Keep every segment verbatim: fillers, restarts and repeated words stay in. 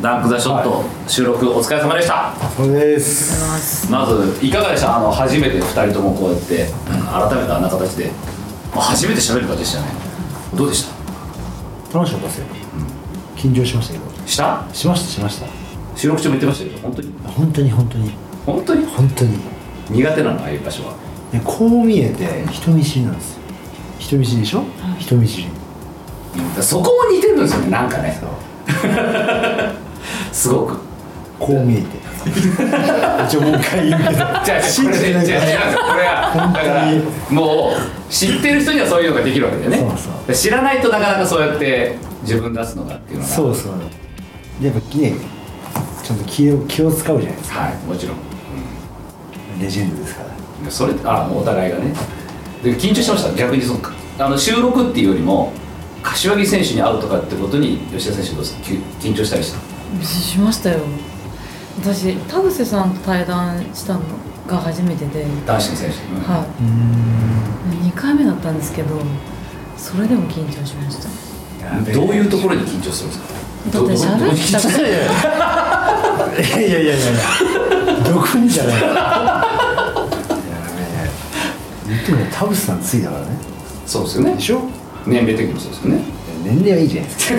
ダンク・ザ・ショット、はい、収録お疲れ様でした。お疲れ様です。まずいかがでした？あの初めてふたりともこうやって改めてあんな形で、まあ、初めて喋る方でしたね。どうでした？楽しかったですよ、うん、緊張しましたけど。したしましたしました。収録中も言ってましたけど、本当に本当に本当に本当に本当に苦手なの、ああいう場所は。こう見えて人見知りなんですよ。人見知りでしょ、うん、人見知り。そこも似てるんですよね、なんかね。すごくこう見えて一応もう一回言うけどじゃあ信じてないから、ね、これはだからもう知ってる人にはそういうのができるわけだよね。そうそう、知らないとなかなかそうやって自分出すのがっていうのが。そうそう、やっぱね、ちょっと気を、気を使うじゃないですか、ね。はい、もちろんレジェンドですから。それあお互いがね。で緊張しました。逆にそのあの収録っていうよりも柏木選手に会うとかってことに吉田選手どうですか？緊張したりした？しましたよ。私田臥さんと対談したのが初めてで。男子の選手。うん、はい。にかいめだったんですけど、それでも緊張しました。どういうところに緊張するんですか？だって喋ったから。いやいやいやいや。どこにじゃない。田臥さんついだからね。そうですよね。でしょ、年齢的にもそうですよね。年齢はいいじゃないですか。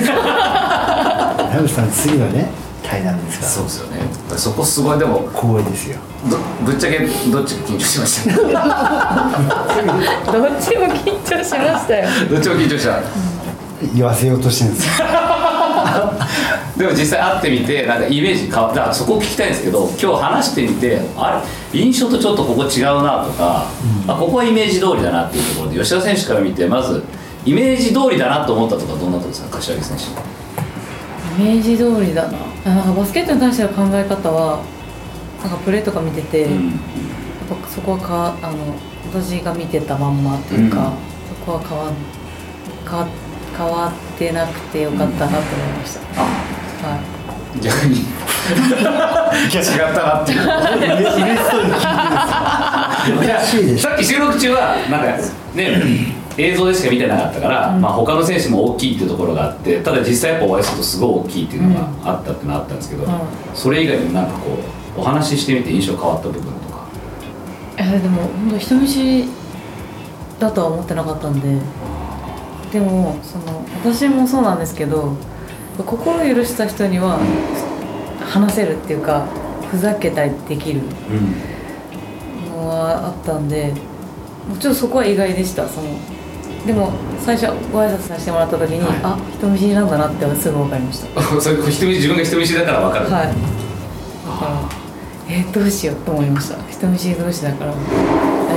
田臥さんついはね、対談ですから。そうですよね。そこすごい、でも光栄ですよ。ぶっちゃけどっちが緊張しました？どっちも緊張しましたよ。どっちも緊張した、うん、言わせようとしてるんですよ。でも実際会ってみて、なんかイメージ変わった。そこを聞きたいんですけど、今日話してみて、あれ印象とちょっとここ違うなとか、うん、あここはイメージ通りだなっていうところで、吉田選手から見てまずイメージ通りだなと思ったとかどんなとこですか？柏木選手イメージ通りだな。なんかバスケットに対しての考え方は、なんかプレーとか見てて、うん、やっぱそこはかあの私が見てたまんまっていうか、うん、そこは変わ変わ変わってなくてよかったなと思いました、うん、はい、逆に違ったなっていう嬉しいです。さっき収録中はなんか、ね、映像でしか見てなかったから、うんまあ、他の選手も大きいっていうところがあって、ただ実際やっぱお会いするとすごい大きいっていうのがあったってのあったんですけど、うんうん、それ以外にもなんかこうお話ししてみて印象変わった部分とか。えでも本当人見知りだとは思ってなかったんで。でもその私もそうなんですけど、心を許した人には話せるっていうか、ふざけたりできるのはあったんで、もちろんそこは意外でした。そのでも最初ご挨拶させてもらった時に、はい、あ人見知りなんだなってすぐ分かりました。それ人見自分が人見知りだから分かる、はい、だからえー、どうしようと思いました。人見知り同士だから大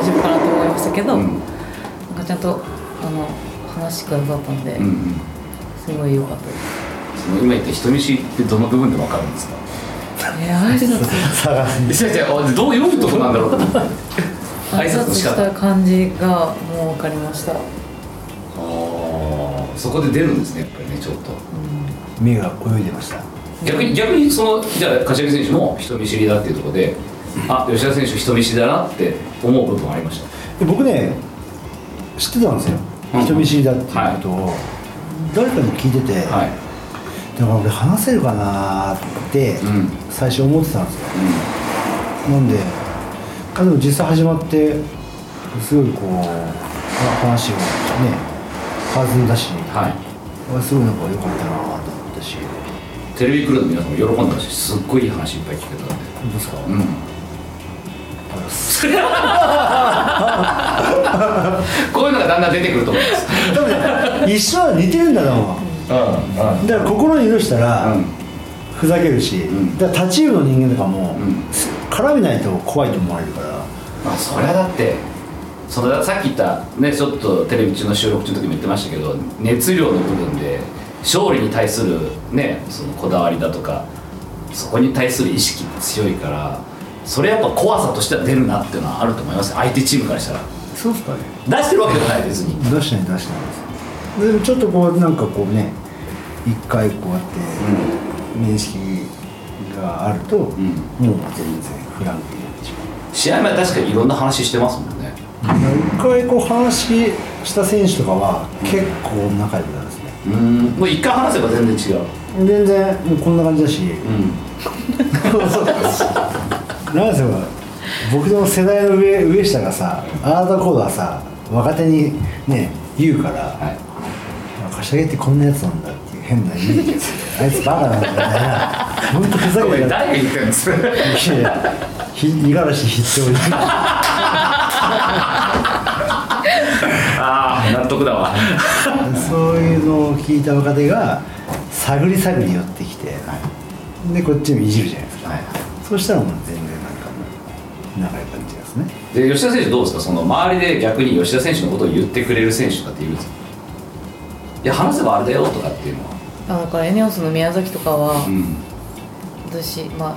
丈夫かなと思いましたけど、うん、なんかちゃんとあの話し方だったんで、うんうん、すごい良かったです。今言って人見知りってどの部分で分かるんですか？えー、挨拶探すどういうとこなんだろうと思って挨拶した感じがもう分かりました。あそこで出るんですね、やっぱりね、ちょっと、うん、目が泳いでました。逆に、逆にそのじゃあ柏木選手も人見知りだっていうところで、あ、吉田選手人見知りだなって思う部分ありました？僕ね、知ってたんですよ、人見知りだっていうことを誰かに聞いてて、はい、だから俺話せるかなって最初思ってたんですよ、うん、なんで、あでも実際始まってすごいこう話をね、弾んだし、はい、すごいなんか良かったなと思ったし、テレビクルーの皆さんも喜んだし、すっごいいい話いっぱい聞けたんで。本当ですか？うんこういうのがだんだん出てくると思います。多分一緒は似てるんだな、もう、うん、だから心に許したら、うん、ふざけるし、うん、だから他チームの人間とかも、うん、絡めないと怖いと思われるから。まあそれはだってそのさっき言ったね、ちょっとテレビ中の収録中の時も言ってましたけど、熱量の部分で勝利に対するね、そのこだわりだとか、そこに対する意識が強いから、それやっぱ怖さとしては出るなっていうのはあると思います。相手チームからしたら。そうですかね。出してるわけでもない、別に出してない出してないです。でちょっとこうなんかこうね、一回こうやって面識があると、うん、もう全然フランクになってしまう。試合前確かにいろんな話してますもんね。一回こう話した選手とかは結構仲良くなるんですね。うん、もう一回話せば全然違う。全然もうこんな感じだし、うん、そうだしなんせ僕の世代の 上, 上下がさ、あーだこーださ若手にね言うから、はい、柏木ってこんなやつなんだっていう変なイメージがする。あいつバカなんだよなほんとふざけてる。誰が言ってるんですか。いや五十嵐必要にああ納得だわそういうのを聞いた若手が探り探り寄ってきて、はい、でこっちもいじるじゃないですか、はい、そうしたらもう全然なんか仲良くなっちゃいますね。で吉田選手どうですか、その周りで逆に吉田選手のことを言ってくれる選手とかっているんですか。いや話せばあれだよとかっていうのは、あなんか エネオス の宮崎とかは、うん、私、まあ、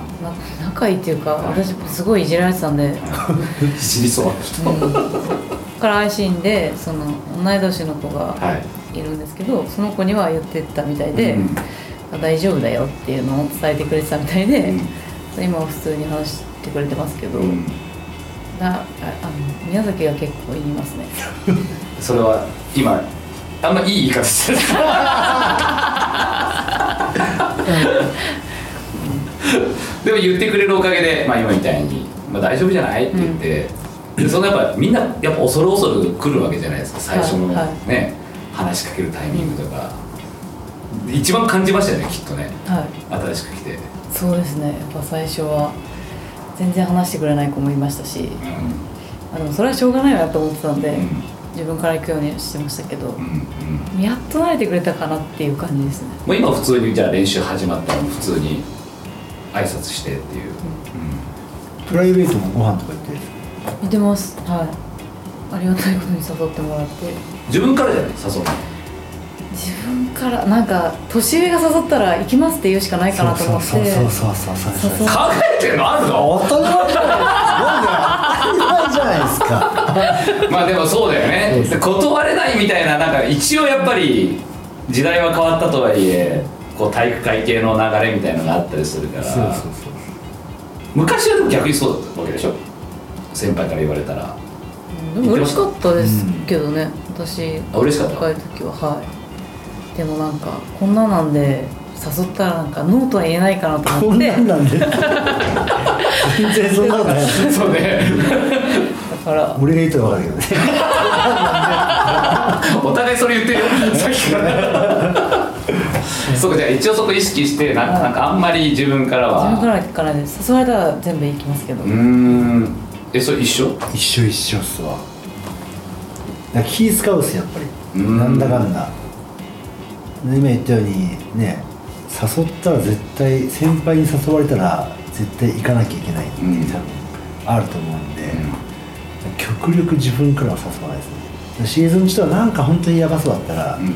仲いいっていうか、はい、私すごいいじられてたんでいじりそうな人、うん、から愛しいんで、その同い年の子が、はい、いるんですけど、その子には言ってたみたいで、うん、大丈夫だよっていうのを伝えてくれてたみたいで、うん、今は普通に話してくれてますけど、うん、なあの宮崎が結構言いますねそれは今あんまいい言い方してるでも言ってくれるおかげで、まあ、今みたいに、まあ、大丈夫じゃないって言って、うん、そのやっぱみんなやっぱ恐る恐る来るわけじゃないですか、最初のね、はいはい、話しかけるタイミングとか、うん、一番感じましたよね、きっとね、はい、新しく来て。そうですね、やっぱ最初は全然話してくれない子もいましたし、うん、あでもそれはしょうがないなと思ってたんで、うん、自分から行くようにしてましたけど、うんうん、やっと慣れてくれたかなっていう感じですね。もう今普通にじゃあ練習始まったら普通に挨拶してっていう、うんうん、プライベートのご飯とか行ってるんですか。行ってます、はい、ありがたいことに誘ってもらって。自分からじゃない、誘うの自分から。なんか年上が誘ったら行きますって言うしかないかなと思って。そうそうそうそうそうそう、考えてるのあるの。当たり前じゃないですかまあでもそうだよね、断れないみたいな、なんか一応やっぱり時代は変わったとはいえこう体育会系の流れみたいなのがあったりするから。そうそうそう、昔はでも逆にそうだったわけでしょ、先輩から言われたら。でも嬉しかったですけどね、うん、私嬉しかった若い時は、はい。でもなんかこんななんで誘ったらなんかノーとは言えないかなと思って。こんなんなんで全然そんなことないそうねだから俺が言ったら分かるけどねお互いそれ言ってるよさっきからそうか、じゃあ一応そこ意識してな ん, かなんかあんまり自分からは自分からからね、誘われたら全部行きますけど。うーん、え、それ一緒一緒一緒っすわ。だ気使うっす、やっぱりなんだかんだ。今言ったようにね、誘ったら絶対、先輩に誘われたら絶対行かなきゃいけないっていう、うん、多分あると思うんで、うん、極力自分からは誘わないですね。シーズン中はなんか本当にヤバそうだったら誘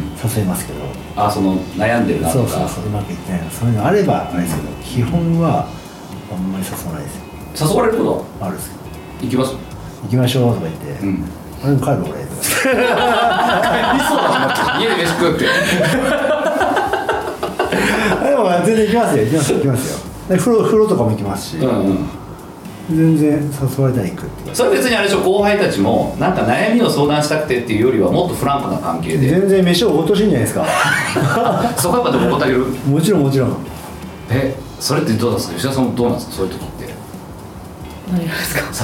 いますけど、うん、あ、その悩んでるなとかそうそうそう、うまくいってないな、そういうのあればあれですけど、うん、基本はあんまり誘わないですよ。誘われることあるんですけど、行きます行きましょうとか言って、うん、あれも帰る俺とか帰りそうだな家で飯食うってでも全然行きますよ行きますよ行きますよで風呂、風呂とかも行きますし、うんうん、全然誘われたら行くって。それ別にあれでしょ、後輩たちもなんか悩みを相談したくてっていうよりはもっとフランクな関係で全然飯を落としんじゃないですかそこはやっぱでもおごってあげるもちろんもちろん。え、それってどうなんですか、吉田さんもどうなんですか、そういう時って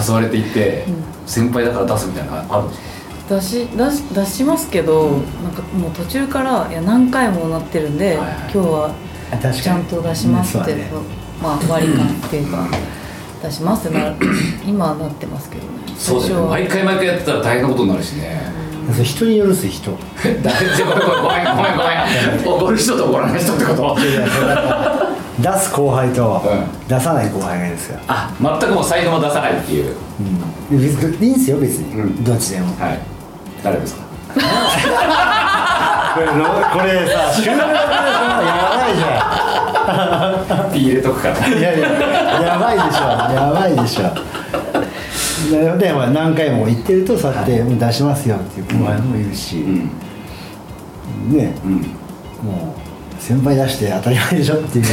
誘われていって、うん、先輩だから出すみたいなのがあるんですか。出し、出し、出しますけど、うん、なんかもう途中からいや何回もなってるんで、はいはい、今日はちゃんと出しますって、ね、まあ割り勘っていうか、うん、出しますってなる、うん、今はなってますけどね。そうだよね、毎回毎回やってたら大変なことになるしね、うん、それ人によるっす、人大丈夫、ごめんごめんごめん怒る人と怒らない人ってこと出す後輩と出さない後輩がいるんですよ、うん、あ、全くもう才能を出さないっていう、うん、別にいいんですよ、別に、うん、どっちでも、はい、誰ですかこれ、これさ、収録でさ、やばいじゃんピー入れとくからいやいや、やばいでしょ、やばいでしょで、まあ、何回も言ってると、さって、はい、出しますよっていう後輩もいるし、うん、ね、うん、もう先輩出して当たり前でしょっていう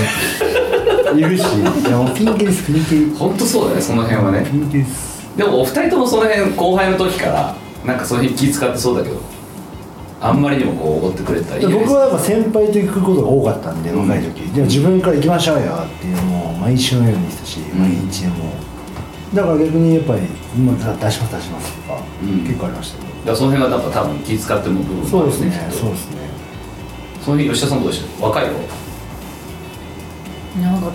いるし、いやもうピンキリスピンキリ。本当そうだね、その辺はね。ピンキリス。でもお二人ともその辺後輩の時からなんかその辺気使ってそうだけどあんまりにもこうおごってくれたり、僕はやっぱ先輩と行くことが多かったんで、うん、若い時でも自分から行きましょうよっていうのを毎週のようにしたし、うん、毎日でもだから逆にやっぱり今出します出しますとか、うん、結構ありましたね。だからその辺が多分気使っても部分もあるんですね。そうですね。その辺吉田さんどうでした？若い頃なんか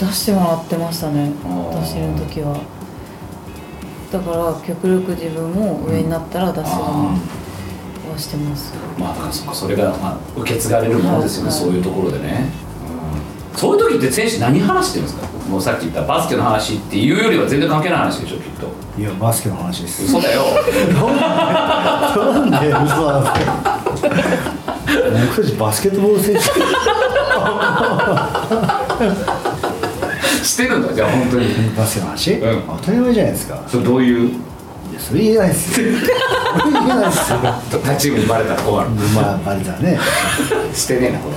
出してもらってましたね。私の時はだから極力自分も上になったら出すようにはしてます。まあだからそっか、それがまあ受け継がれるものですよね、はい、そういうところでね、うん、そういう時って選手何話してるんですか？もうさっき言ったバスケの話っていうよりは全然関係ない話でしょ、きっと。いや、バスケの話です。嘘だよ。なんで嘘なんですか？僕たちバスケットボール選手してるんだ。じゃあ本当にバスケの話、うん、当たり前じゃないですか。それどういういやそれ言えないですよ。言えないですよ。他チームにバレたら困る。まあバレたらね。してねえなこれ。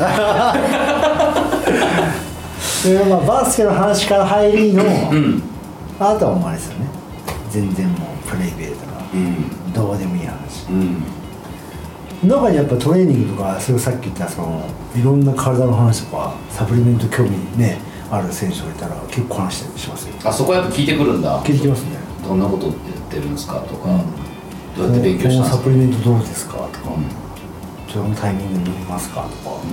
それはまあバスケの話から入りの、うん、あとはもうあれですよね。全然もうプレイベーとか、うん、どうでもいい話。うん中にやっぱトレーニングとか、それさっき言ったそのいろんな体の話とかサプリメント興味ねある選手がいたら結構話したりしますよ。あそこはやっぱ聞いてくるんだ。聞いてきますね。どんなことやってるんですかとか、うん、どうやって勉強したんですか、このサプリメントどうですかとか、うん、そのタイミングで飲みますかとか、うん、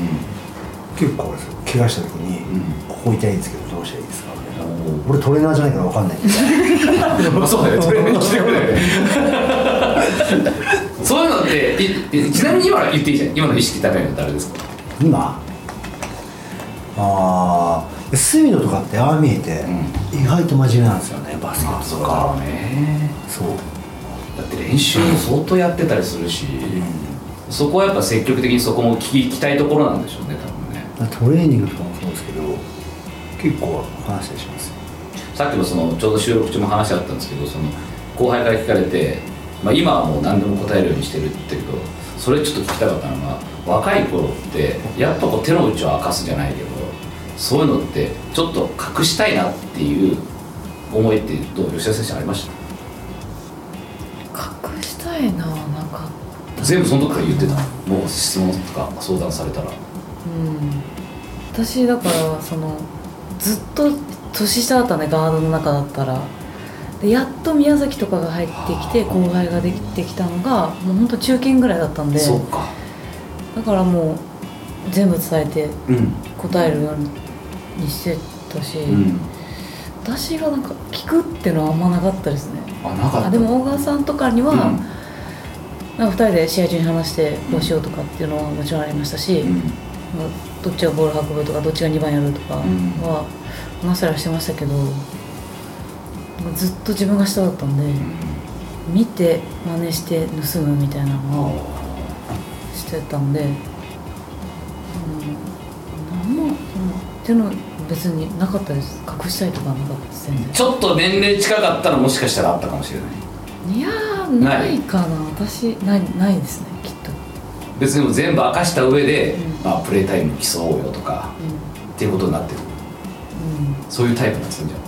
結構怪我した時に、うん、ここ痛いんですけどどうしたらいいですかみたいな、うん、俺トレーナーじゃないから分かんないみたいな。そうだよトレーナーしてくれよ。そういうのって、ちなみに今言っていいじゃん。今の意識高いのってあれですか？今ああ、隅野とかってああ見えて、うん、意外と真面目なんですよね、バスケットとか。そうだね。そう。だって練習も相当やってたりするし、うん、そこはやっぱ積極的にそこも聞きたいところなんでしょうね、多分ね。トレーニングとかもそうですけど、結構話したりします。さっきもそのちょうど収録中も話あったんですけど、その後輩から聞かれて、まあ、今はもう何でも答えるようにしてるって言うけど、それちょっと聞きたかったのが、若い頃ってやっぱこう手の内を明かすじゃないけど、そういうのってちょっと隠したいなっていう思いってどう吉田選手ありました？隠したいなぁ、なんか全部その時から言ってたもう質問とか相談されたら、うん、私だからそのずっと年下だったね、ガードの中だったら。でやっと宮崎とかが入ってきて後輩ができてきたのがもうほんと中堅ぐらいだったんで、そうか、だからもう全部伝えて答えるようにしてたし、うん、私がなんか聞くってのはあんまなかったですね。あ、なかった。でも大川さんとかには、うん、なんかふたりで試合中に話してこうしようとかっていうのはもちろんありましたし、うん、どっちがボール運ぶとかどっちがにばんやるとかは話したりしてましたけど、ずっと自分が下だったんで、うん、見て真似して盗むみたいなのをしてたんで、うん、なんもっていうのは別になかったです。隠したいとかなかったです。全然ちょっと年齢近かったらもしかしたらあったかもしれない。いやーないかな、ない私な い, ないですね、きっと。別にも全部明かした上で、うん、まあ、プレータイム競おうよとか、うん、っていうことになってる、うん、そういうタイプなんですよ。じゃあ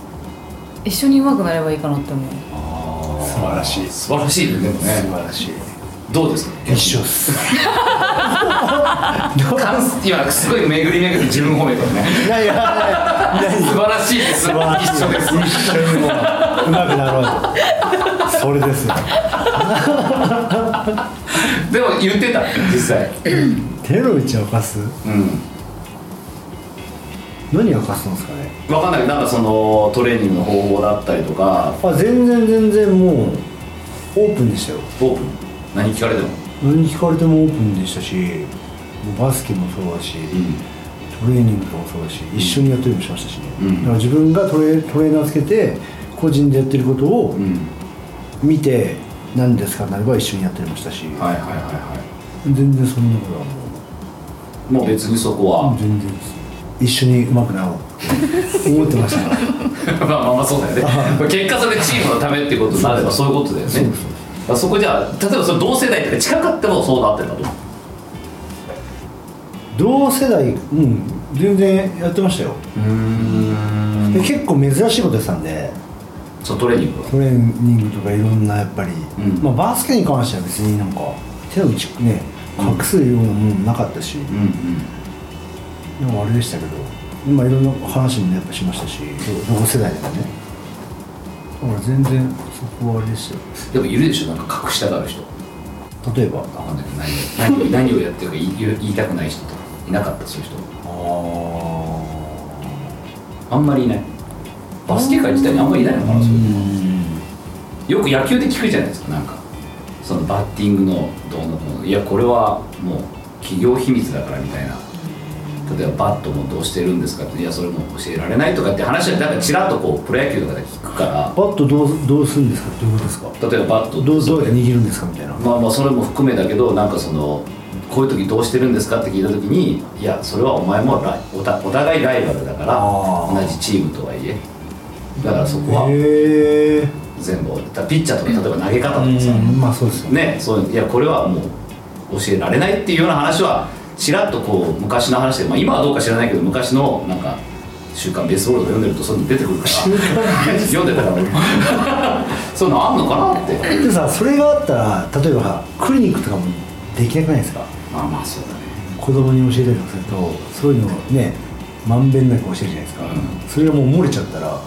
一緒に上手くなればいいかなって思う。あ、素晴らしい。素晴らしいね。でもね、素晴らしい。どうですか？一緒っす。今すごい巡り巡り自分褒めてるね。いやいやいやいや、素晴らしいです。素晴らしい。一緒です。一緒に上手くなろう。それですね。でも言ってた、実際。手の内を明かす、うん、何明かすんですかね、分かんないけど、なんかそのトレーニングの方法だったりとか。あ、全然全然もうオープンでしたよ。オープン。何聞かれても何聞かれてもオープンでしたし、もうバスケもそうだし、うん、トレーニングもそうだし、一緒にやったりもしましたしね、うん、だから自分がトレ、トレーナーつけて個人でやってることを見て、うん、何ですかなれば一緒にやったりもしたし、はいはいはいはい、全然そんなことはもうもう別にそこは全然です。一緒に上手くなろうって思ってましたからまあまあまあそうだよね。結果それチームのためってことになればそういうことだよね。そうそうそうそう。そこじゃあ、例えばその同世代とか近かったもそうなってたと思う。同世代、うん、全然やってましたよ。うーん、で結構珍しいことやってたんで、そのトレーニングトレーニングとかいろんなやっぱり、うんまあ、バスケに関しては別になんか手の内ね隠すようなものもなかったし、うんうん、でもあれでしたけど、まあ、いろんな話もやっぱしましたし、同世代でもね、だから全然そこはあれでしたよ。でもいるでしょ、なんか隠したがる人。例えば分かんないけど 何, 何をやってるか言いたくない人とかいなかった、そういう人。ああんまりいない。バスケ界自体にあんまりいないのかな、そういうの。よく野球で聞くじゃないですか、なんかそのバッティングのどうのこうの、いやこれはもう企業秘密だからみたいな。例えばバットもどうしてるんですかって、いやそれも教えられないとかって話はなんかちらっとこうプロ野球とかで聞くから。バットどうどうするんですか、どういうことですか。例えばバットどうどうやって握るんですかみたいな。まあまあそれも含めだけど、なんかそのこういう時どうしてるんですかって聞いた時に、いやそれはお前もお互いライバルだから同じチームとはいえ、だからそこは。へー、全部ピッチャーとか例えば投げ方とかさ、まあそうですよね。そう、いやこれはもう教えられないっていうような話はちらっとこう昔の話で、まあ、今はどうか知らないけど昔のなんか週刊ベースボールとか読んでるとそういうの出てくるから読んでたからそういうのあんのかなって。でさ、それがあったら例えばクリニックとかもできなくないですか。まあまあそうだね。子供に教えたりとかするとそういうのをねまんべんなく教えるじゃないですか、うん、それがもう漏れちゃったら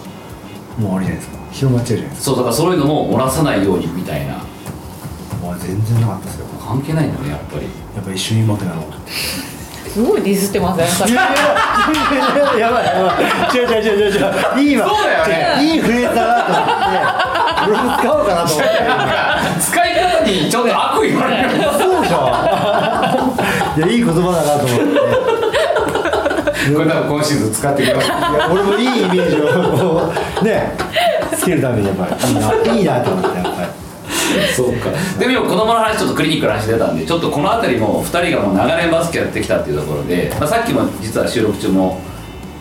もうあれじゃないですか、広まっちゃうじゃないですか。そう、だからそういうのも漏らさないようにみたいな。まあ全然なかったですよ。関係ないんだね、やっぱり。やっぱ一瞬に待てなのすごいディスってませんさっき。やばいやばい、違う違う違う違ういいわ、そうだよね、いいフレーズだなと思って俺も使おうかなと思って使い方にちょっと悪意があるそうじゃんいやいい言葉だなと思ってこれ多分今シーズン使ってください。いや俺もいいイメージをねつけるためにやっぱりいいなと思って、やっぱりそうか。でも今子供の話ちょっとクリニックの話出たんで、ちょっとこの辺りもふたりがもう長年バスケやってきたっていうところで、まあ、さっきも実は収録中も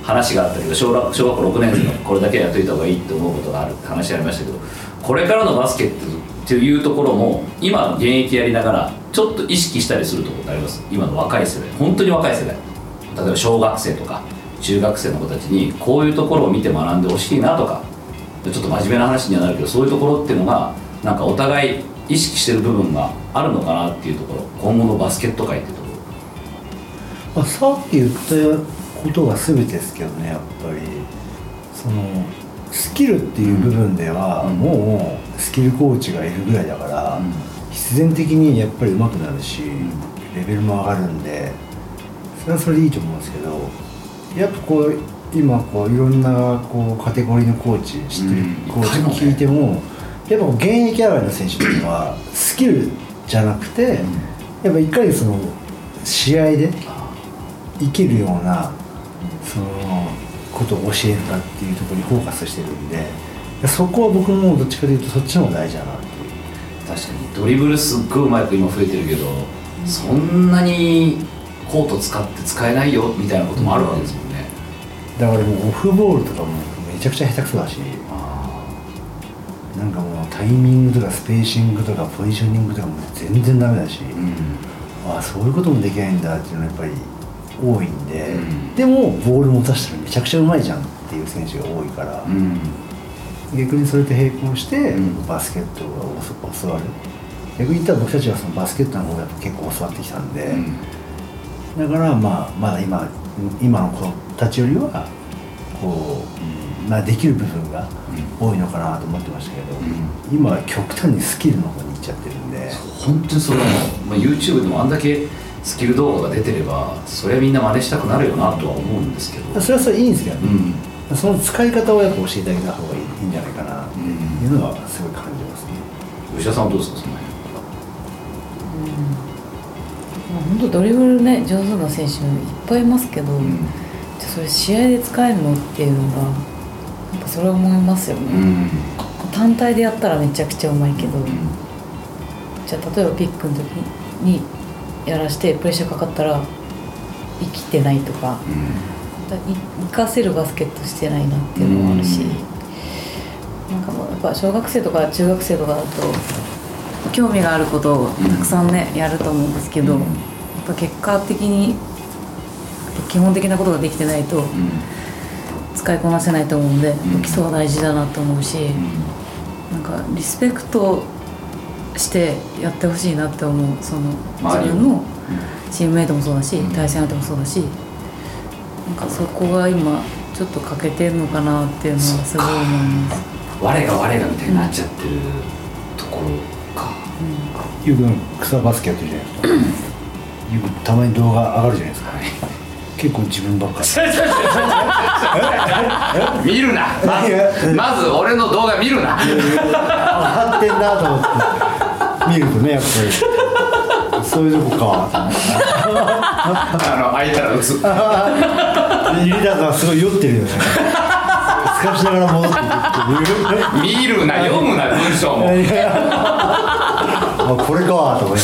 話があったけど、小学校ろくねん生のこれだけやっといた方がいいって思うことがあるって話ありましたけど、これからのバスケっていうところも今現役やりながらちょっと意識したりするところってあります。今の若い世代、本当に若い世代、例えば小学生とか中学生の子たちにこういうところを見て学んでほしいなとか、ちょっと真面目な話にはなるけど、そういうところっていうのがなんかお互い意識してる部分があるのかなっていうところ、今後のバスケット界っていうところ。まあ、さっき言ったことが全てですけどね、やっぱりそのスキルっていう部分では、うん、もうスキルコーチがいるぐらいだから、うん、必然的にやっぱり上手くなるし、レベルも上がるんで、それはそれでいいと思うんですけど、やっぱこう今こういろんなこうカテゴリーのコーチ、知ってるコーチに聞いても、やっぱ現役上がりの選手っていうのはスキルじゃなくて、やっぱ一回その試合で生きるようなそのことを教えたっていうところにフォーカスしてるんで、そこは僕もどっちかというとそっちの方が大事だなっていう。確かにドリブルすっごいうまく今増えてるけど、そんなにコート使って使えないよみたいなこともあるわけですもんね。だからもうオフボールとかもめちゃくちゃ下手くそだし、あなんかもうタイミングとかスペーシングとかポジショニングとかも全然ダメだし、うん、ああそういうこともできないんだっていうのはやっぱり多いんで、うん、でもボール持たせたらめちゃくちゃうまいじゃんっていう選手が多いから、うん、逆にそれと並行してバスケットが教わる。逆に言ったら僕たちはそのバスケットの方が結構教わってきたんで、うん、だからまあまだ 今, 今の子たちよりはこう、うん、まあ、できる部分が多いのかなと思ってましたけど、うん、今は極端にスキルの方に行っちゃってるんで、本当にそれはもう、まあ、YouTube でもあんだけスキル動画が出てればそれはみんな真似したくなるよなとは思うんですけど、それはそれいいんですけど、ね、うん、その使い方をやっぱ教えてあげた方がいいんじゃないかなっていうのはすごい感じますね。吉田さんはどうですか、その辺。本当ドリブルね、上手な選手いっぱいいますけど、うん、じゃそれ試合で使えるのっていうのがやっぱそれ思いますよね、うん、単体でやったらめちゃくちゃうまいけど、うん、じゃあ例えばピックの時にやらしてプレッシャーかかったら生きてないとか、うん、生かせるバスケットしてないなっていうのもあるし、うん、なんかもうやっぱ小学生とか中学生とかだと興味があることをたくさんね、うん、やると思うんですけど、うん、やっぱ結果的に基本的なことができてないと、うん、使いこなせないと思うんで、基礎は大事だなと思うし、なんかリスペクトしてやってほしいなって思う。その自分のチームメイトもそうだし、対戦相手もそうだし、なんかそこが今ちょっと欠けてるのかなっていうのはすごい思います。我が我がみたいになっちゃってるところか。ゆうくん草バスケやってるじゃないですか。ゆうくんたまに動画上がるじゃないですか、ね、結構自分ばっかり見るな、まず、まず俺の動画見るな。貼ってんなと思って見るとね、やっぱりそういうとこかあの開いたら打つリーダーさんすごい酔ってるよね透かしながら戻って見るな、読むな、文章もこれかと思い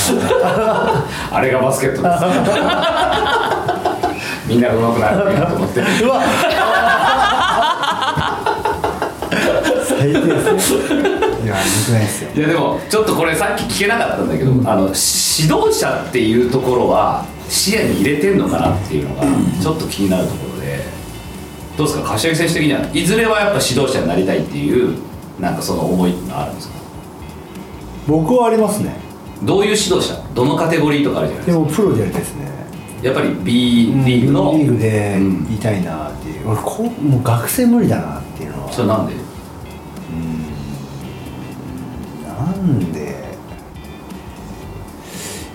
あれがバスケットですみんな上手くなると思ってうわ最低ですね。いや、良くないですよ。いやでも、ちょっとこれさっき聞けなかったんだけど、うん、あの指導者っていうところは視野に入れてんのかなっていうのがちょっと気になるところ。どうですか、柏木選手的にはいずれはやっぱ指導者になりたいっていうなんかその思いがあるんですか。僕はありますね。どういう指導者、どのカテゴリーとかあるじゃないですか。でもプロでやりたいですね。やっぱり B リーグの、うん、B リーグでいたいなっていう、うん、俺こうもう学生無理だなっていうのは。それなんで、うん、なんで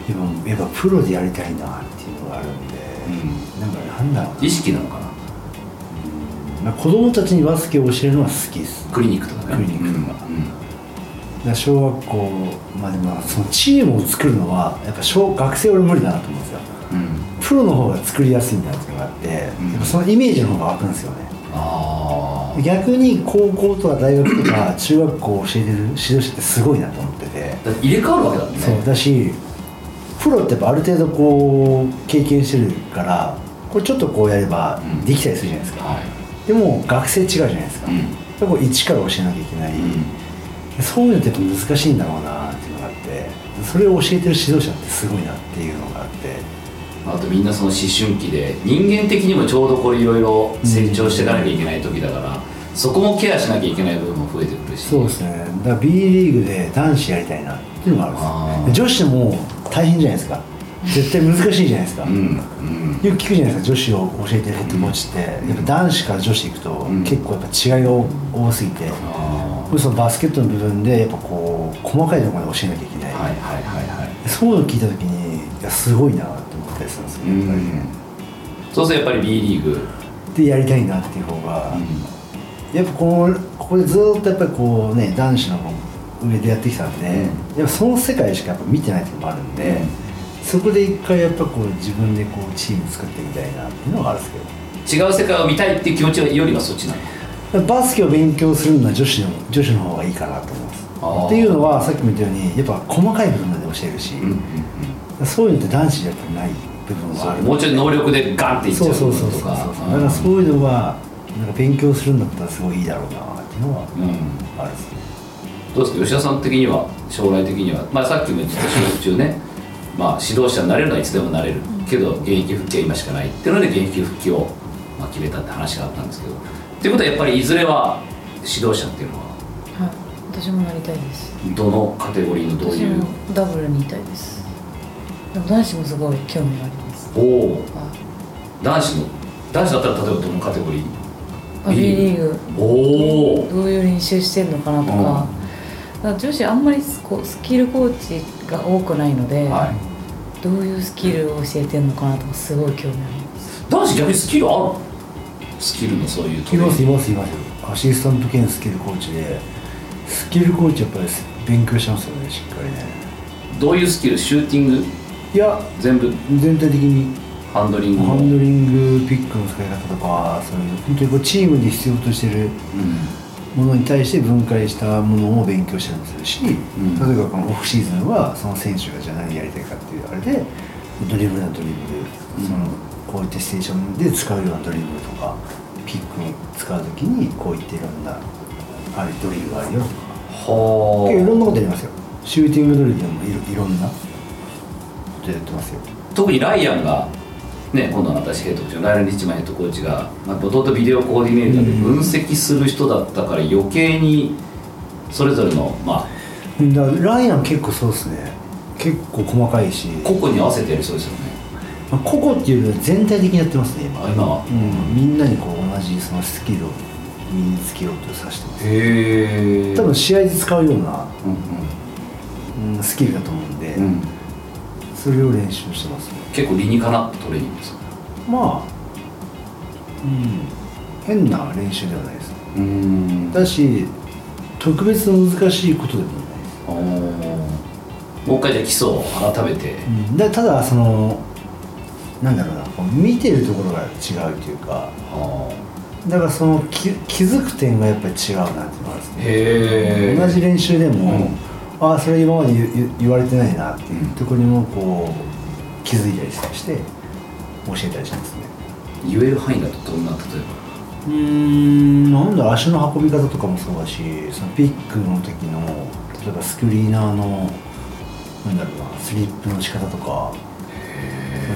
今やっぱプロでやりたいなっていうのがあるんで、うん、なんかなんだろうな、意識なのかな。子供たちにバスケを教えるのは好きです。クリニックとかね。クリニックとか、うんうん、だから小学校、まあでもそのチームを作るのはやっぱ小学生俺無理だなと思うんですよ、うん、プロの方が作りやすいんだっていうのがあって、うん、やっぱそのイメージの方が湧くんですよね、うん、あ逆に高校とか大学とか中学校を教えてる指導者ってすごいなと思ってて、だって入れ替わるわけだもんね。そうだし、プロってやっぱある程度こう経験してるから、これちょっとこうやればできたりするじゃないですか、うん、はい。でも学生違うじゃないですか、うん、やっぱ一から教えなきゃいけない、うん、そういうのってやっぱ難しいんだろうなっていうのがあって、それを教えてる指導者ってすごいなっていうのがあって、あとみんなその思春期で人間的にもちょうどこれいろいろ成長していかなきゃいけない時だから、うん、そこもケアしなきゃいけない部分も増えてくるし。そうですね。だから B リーグで男子やりたいなっていうのもあるんですよ。女子も大変じゃないですか、絶対難しいじゃないですか、うんうん、よく聞くじゃないですか、女子を教えてるヘッドコーチって、やっぱ男子から女子行くと、うん、結構やっぱ違いが多すぎて、うん、そのバスケットの部分でやっぱこう細かいところまで教えなきゃいけない、はいはいはいはい、そういうのを聞いたときにいやすごいなって思ったりするんですよ、うんね、そうするとやっぱり B リーグでやりたいなっていう方が、うん、やっぱこうここでずっとやっぱりこうね、男子の上でやってきたんで、うん、やっぱその世界しかやっぱ見てないっていうのもあるんで、うん、そこで一回やっぱこう自分でこうチーム作ってみたいなっていうのがあるんですけど、違う世界を見たいっていう気持ちよりはそっちなの。バスケを勉強するのは女子の女子の方がいいかなと思います。あっていうのはさっきも言ったようにやっぱ細かい部分まで教えるし、うんうんうん、そういうのって男子じゃやっぱりない部分はある。もうちょっと能力でガンっていっちゃうとか。そうそうそうそう。だからそういうのはなんか勉強するんだったらすごいいいだろうなっていうのはあるんですね、うん。どうですか吉田さん的には、将来的には、まあさっきも言ってた仕事中ね。まあ、指導者になれるのはいつでもなれるけど現役復帰は今しかないっていうので現役復帰をまあ決めたって話があったんですけど、っていうことはやっぱりいずれは指導者っていうのは、はい、私もなりたいです。どのカテゴリーのどういう。私もダブルにいたいです。でも男子もすごい興味があります。おお、はい、男子の男子だったら例えばどのカテゴリー。あ、 B リーグ。おお、どういう練習してるのかなとか、うん、女子あんまりスキルコーチが多くないので、はい、どういうスキルを教えてるのかなとかすごい興味あります。男子逆にスキルあるの？スキルのそういうところいますいますいます。アシスタント兼スキルコーチで、スキルコーチやっぱり勉強しますよね、しっかりね。どういうスキル？シューティング？いや全部全体的にハンドリングハンドリング、ピックの使い方とか、そういう本当にこうチームで必要としてる、うん、ものに対して分解したものを勉強したりもするし、うん、例えばこのオフシーズンはその選手がじゃあ何やりたいかっていうあれでドリブルなドリブル、うん、そのこういったステーションで使うようなドリブルとかピックを使うときにこういったいろんなあれドリブルがあるよとか、はー、いろんなことやりますよ。シューティングドリブルでもいろんなことやってますよ。特にライアンがね、今度は私ヘッドコーチのライオン・リッチマンヘッドコーチがもともとビデオコーディネーターで分析する人だったから余計にそれぞれのまあだからライアン結構そうですね、結構細かいし個々に合わせてやるそうですよね、まあ、個々っていうより全体的にやってますね今は、うん、みんなにこう同じそのスキルを身につけようとさせてます。へえ。多分試合で使うような、うんうん、スキルだと思うんで、うん、それを練習してますね。結構理にかなったトレーニングですか。まあ、うん、変な練習ではないです、ね、うーんだし特別難しいことでもないです。あもう一回じゃあ基礎を改めて、うん、だただそのなんだろうな見てるところが違うというか、あだからその気づく点がやっぱり違うなって思いますね。へ同じ練習でも、うん、ああそれ今まで 言, 言われてないなっていうところにもこう気づいたりして教えたりしますね。言える範囲だとどんな例えばうーんなんだ足の運び方とかもそうだし、そのピックの時の例えばスクリーナーのなんだろうなスリップの仕方とか、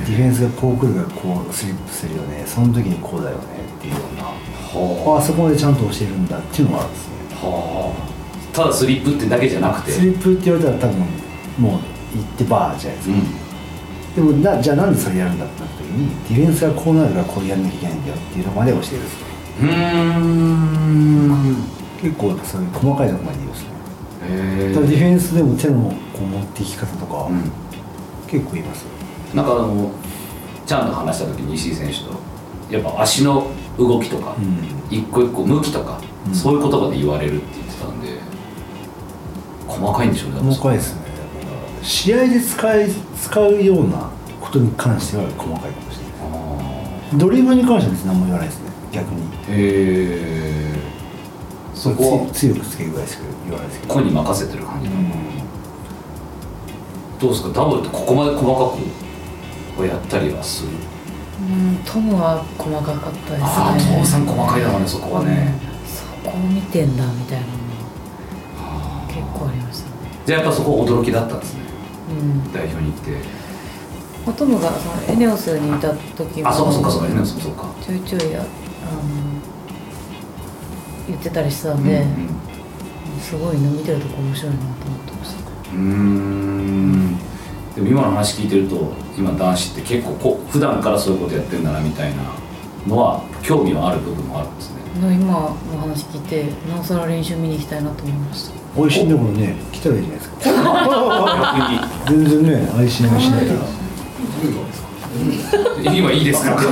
ディフェンスがこう来るからこうスリップするよね、その時にこうだよねっていうような、はあ、あそこまでちゃんと教えるんだっていうのがあるんですね。はあ、ただスリップってだけじゃなくてスリップって言われたら多分もう行ってバーじゃないですか、うん、でもなじゃあなんでそれやるんだってなった時にディフェンスがこうなるからこうやんなきゃいけないんだよっていうのまで教えるんですね。うーん結構そういう細かいとこまで言うんですね。へえ。ただディフェンスでも手のこう持っていき方とか、うん、結構言いますよ。なんかあのちゃんと話した時に石井選手とやっぱ足の動きとか、うん、一個一個向きとか、うん、そういう言葉で言われるって言ってたんで細かいんでしょうね。細かいですね。試合で使い使うようなことに関しては細かいかもしれない。ドリブルに関しては別に何も言わないですね。逆にへーそこは強くつけるぐらいしか言わないですけど個に任せてる感じ、うん、どうですかダブルってここまで細かくをやったりはする。うん、トムは細かかったですね。ああ、トムさん細かいだからね、そこはね。そこを見てんだみたいなのは結構ありましたね。じゃあやっぱそこ驚きだったんですね。うん、代表に来て。トムがそのエネオスにいた時も、あ、そうかそうかそうかエネオスもそうか。ちょいちょいあの言ってたりしてたんで、うんうん、すごいの見てるとこ面白いなと思ってました。うーん。でも今の話聞いてると今男子って結構こ普段からそういうことやってるんだなみたいなのは興味はある部分もあるんですね。今の話聞いてなおさら練習見に行きたいなと思いました。美味しいんだもんね。来たらいいじゃないですか。全然ね愛心もしないから。今いいですか。で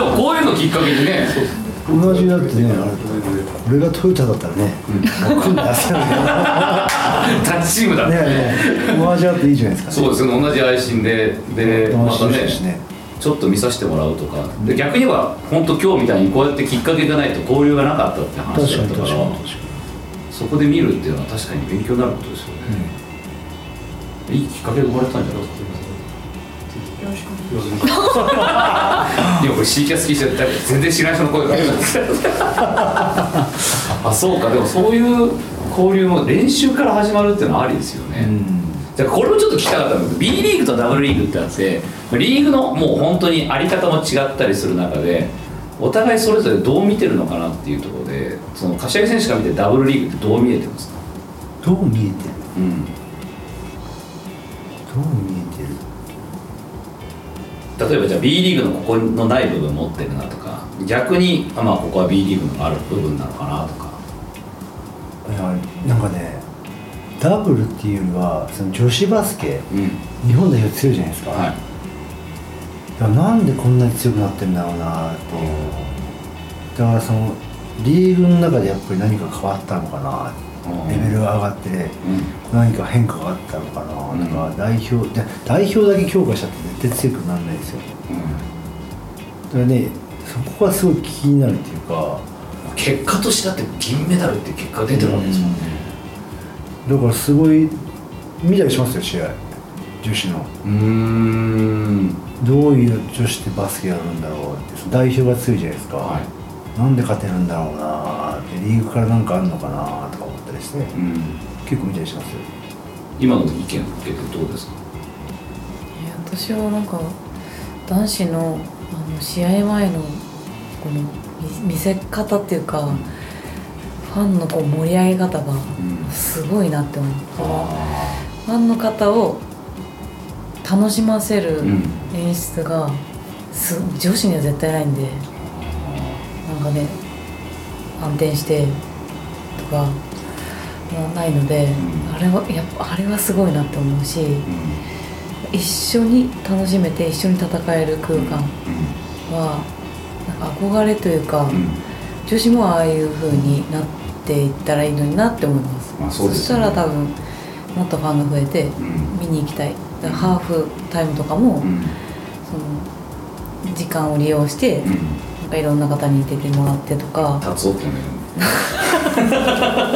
もこういうのきっかけにね。同じだってね、俺がトヨタだったらね、僕に出せないタッチチームだってね、同じだっていいじゃないですか、ね、そうですね、同じ愛心で、で、またね、ちょっと見させてもらうとか、で逆には本当今日みたいにこうやってきっかけがないと交流がなかったって話だったから、そこで見るっていうのは確かに勉強になることですよね、うん、いいきっかけが生まれたんじゃないですか。よろしくお願いします。今これ C キャス聞いちゃったけど全然知らない人の声があ、そうか、でもそういう交流も練習から始まるっていうのはありですよね。じゃあこれもちょっと聞きたかったんですけど B リーグと W リーグってあってリーグのもう本当にあり方も違ったりする中でお互いそれぞれどう見てるのかなっていうところでその柏木選手から見て W リーグってどう見えてますか。どう見えてる、うん、どう見えてる例えばじゃあ B リーグのここのない部分持ってるなとか逆にまあここは B リーグのある部分なのかなとかいやなんかねダブルっていうよりはその女子バスケ、うん、日本代表強いじゃないですか、はい、だからなんでこんなに強くなってるんだろうなと、うん、だからそのリーグの中でやっぱり何か変わったのかなレベルが上がって、うん、何か変化があったのかな、うん、だから代表で代表だけ強化しちゃって絶対強くならないですよ、うん、だからねそこがすごい気になるっていうか結果としてだって銀メダルって結果出てるわけですもんね、うん、だからすごい見たりしますよ試合女子のうーんどういう女子ってバスケやるんだろうって代表が強いじゃないですか、はい、なんで勝てるんだろうなってリーグからなんかあるのかなとかねうん、結構見たりしますよ。今の意見を受けてどうですか。いや私はなんか男子 の, あの試合前 の, この見せ方っていうか、うん、ファンのこう盛り上げ方がすごいなって思って、うん、ファンの方を楽しませる演出がす女子には絶対ないんで、なんかね、暗転してとかもないので、うん、あれはやっぱあれはすごいなって思うし、うん、一緒に楽しめて一緒に戦える空間はなんか憧れというか、うん、女子もああいう風になっていったらいいのになって思います。まあそうですね、そしたら多分もっとファンが増えて見に行きたい。だからハーフタイムとかも、うん、その時間を利用して、うん、なんかいろんな方に出てもらってとか。タツオって言うの？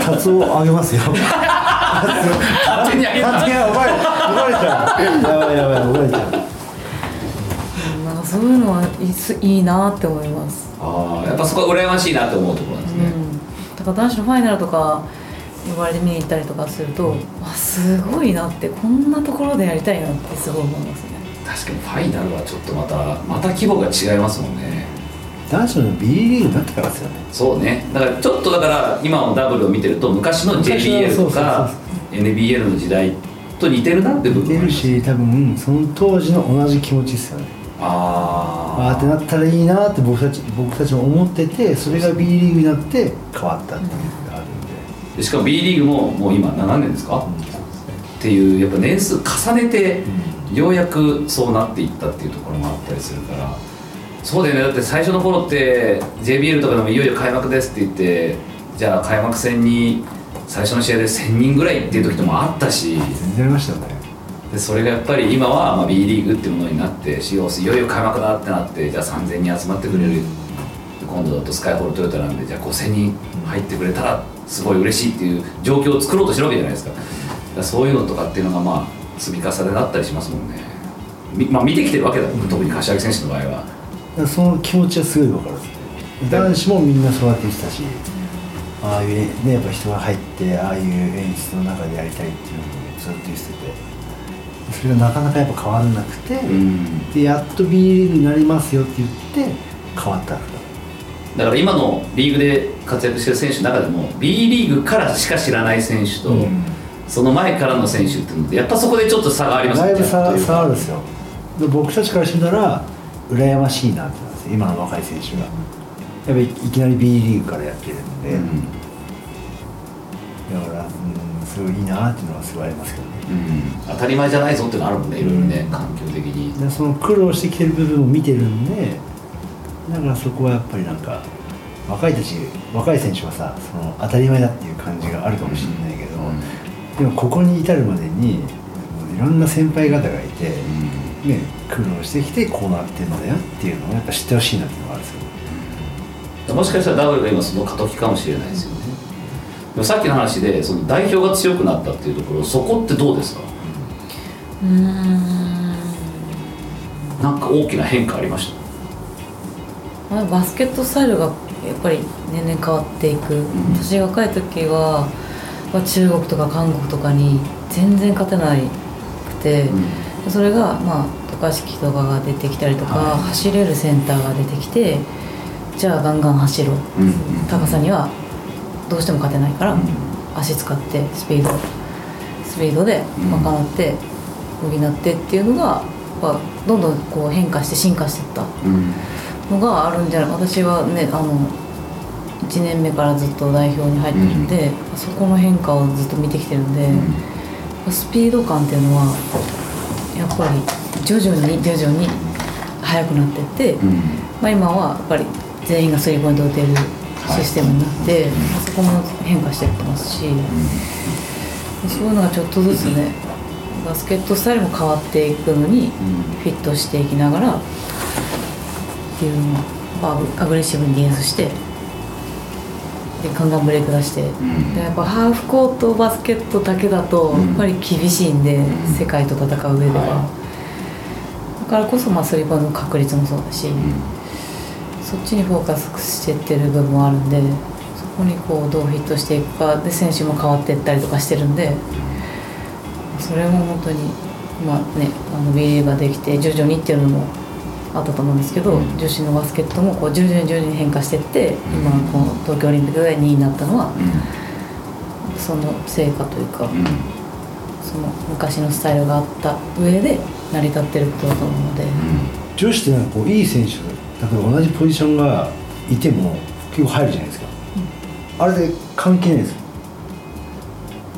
タツオあげますよ。勝手にあげます。勝手に覚えちゃう。やばいやばい覚えちゃう。なんかそういうのはいいなって思います。ああ、やっぱそこは羨ましいなって思うところなんですね。うん、だから男子のファイナルとか。呼ばれて見に行ったりとかすると、あ、すごいなって、こんなところでやりたいなってすごい思いますね。確かにファイナルはちょっとまたまた規模が違いますもんね。男子の B リーグだったからですよね。そうね、だからちょっとだから今のダブルを見てると昔の ジェイビーエル とか エヌビーエル の時代と似てるなって部分もあります。似てるし、多分その当時の同じ気持ちですよね。あーあーってなったらいいなって僕たち僕たちも思ってて、それが B リーグになって変わったっていうか、うん、しかも B リーグももう今ななねんですか、うん、っていうやっぱ年数重ねてようやくそうなっていったっていうところもあったりするから。そうだよね、だって最初の頃って ジェイビーエル とかでもいよいよ開幕ですって言って、じゃあ開幕戦に最初の試合でせんにんぐらいっていう時ともあったし、全然ありましたよね。でそれがやっぱり今はまあ B リーグっていうものになって、いよいよ開幕だってなって、じゃあさんぜんにん集まってくれる、今度だとスカイホールトヨタなんで、じゃあごせんにん入ってくれたらすごい嬉しいっていう状況を作ろうとしてるわけじゃないですか。だからそういうのとかっていうのがまあ積み重ねだったりしますもんね。まあ見てきてるわけだ、うん、特に柏木選手の場合は。だその気持ちはすごい分かる。男子もみんなそうやってきたし、ああいうね、やっぱ人が入ってああいう演出の中でやりたいっていうのをずっと言ってて、それがなかなかやっぱ変わらなくて、うん、でやっと B リーグになりますよって言って変わったんだ。だから今のリーグで活躍してる選手の中でも B リーグからしか知らない選手と、うん、その前からの選手っていうのでやっぱそこでちょっと差がありますね。だいぶ差があるんですよ。で僕たちからしてみたら羨ましいなって思うんですよ、今の若い選手が、うん、やっぱいきなり B リーグからやってるんで、うん、だから、うん、すごいいいなっていうのはすごいありますけどね、うん、当たり前じゃないぞっていうのあるもんね、いろいろね、環境的に。でその苦労してきてる部分を見てるんで、だからそこはやっぱりなんか若いたち若い選手はさ、その当たり前だっていう感じがあるかもしれないけど、うん、でもここに至るまでにいろんな先輩方がいて、うんね、苦労してきてこうなってるんだよっていうのをやっぱ知ってほしいなっていうのがあるんですよ、うん、もしかしたらダブルが今その過渡期かもしれないですよね。でもさっきの話でその代表が強くなったっていうところ、そこってどうですか？うーん、なんか大きな変化ありました？バスケットスタイルがやっぱり年々変わっていく。私が若い時は中国とか韓国とかに全然勝てなくて、うん、それがまあ渡嘉敷とかが出てきたりとか、はい、走れるセンターが出てきて、じゃあガンガン走ろう、うん、高さにはどうしても勝てないから、うん、足使ってスピードスピードで賄って補ってっていうのがどんどんこう変化して進化していった、うんのがあるんじゃない。私はね、あのいちねんめからずっと代表に入ってるんで、うん、そこの変化をずっと見てきてるんで、うん、スピード感っていうのはやっぱり徐々に徐々に速くなってって、うんまあ、今はやっぱり全員がスリーポイントを打てるシステムになって、はい、そこも変化していってますし、うん、そういうのがちょっとずつね、バスケットスタイルも変わっていくのにフィットしていきながらっていうのをアグレッシブにディフェンスして、でガンガンブレイク出して、うん、でやっぱハーフコートバスケットだけだとやっぱり厳しいんで、うん、世界と戦う上では、はい、だからこそまあスリーポイントの確率もそうだし、うん、そっちにフォーカスしてってる部分もあるんで、そこにこうどうフィットしていくかで選手も変わっていったりとかしてるんで、それも本当にまあね、あの B リーグができて徐々にっていうのもあったと思うんですけど、うん、女子のバスケットもこう徐々に徐々に変化していって、うん、今この東京オリンピックでにいになったのは、うん、その成果というか、うん、その昔のスタイルがあった上で成り立ってることだと思うので、うん、女子ってなんかこういい選手だから同じポジションがいても結構入るじゃないですか、うん、あれで関係ないです。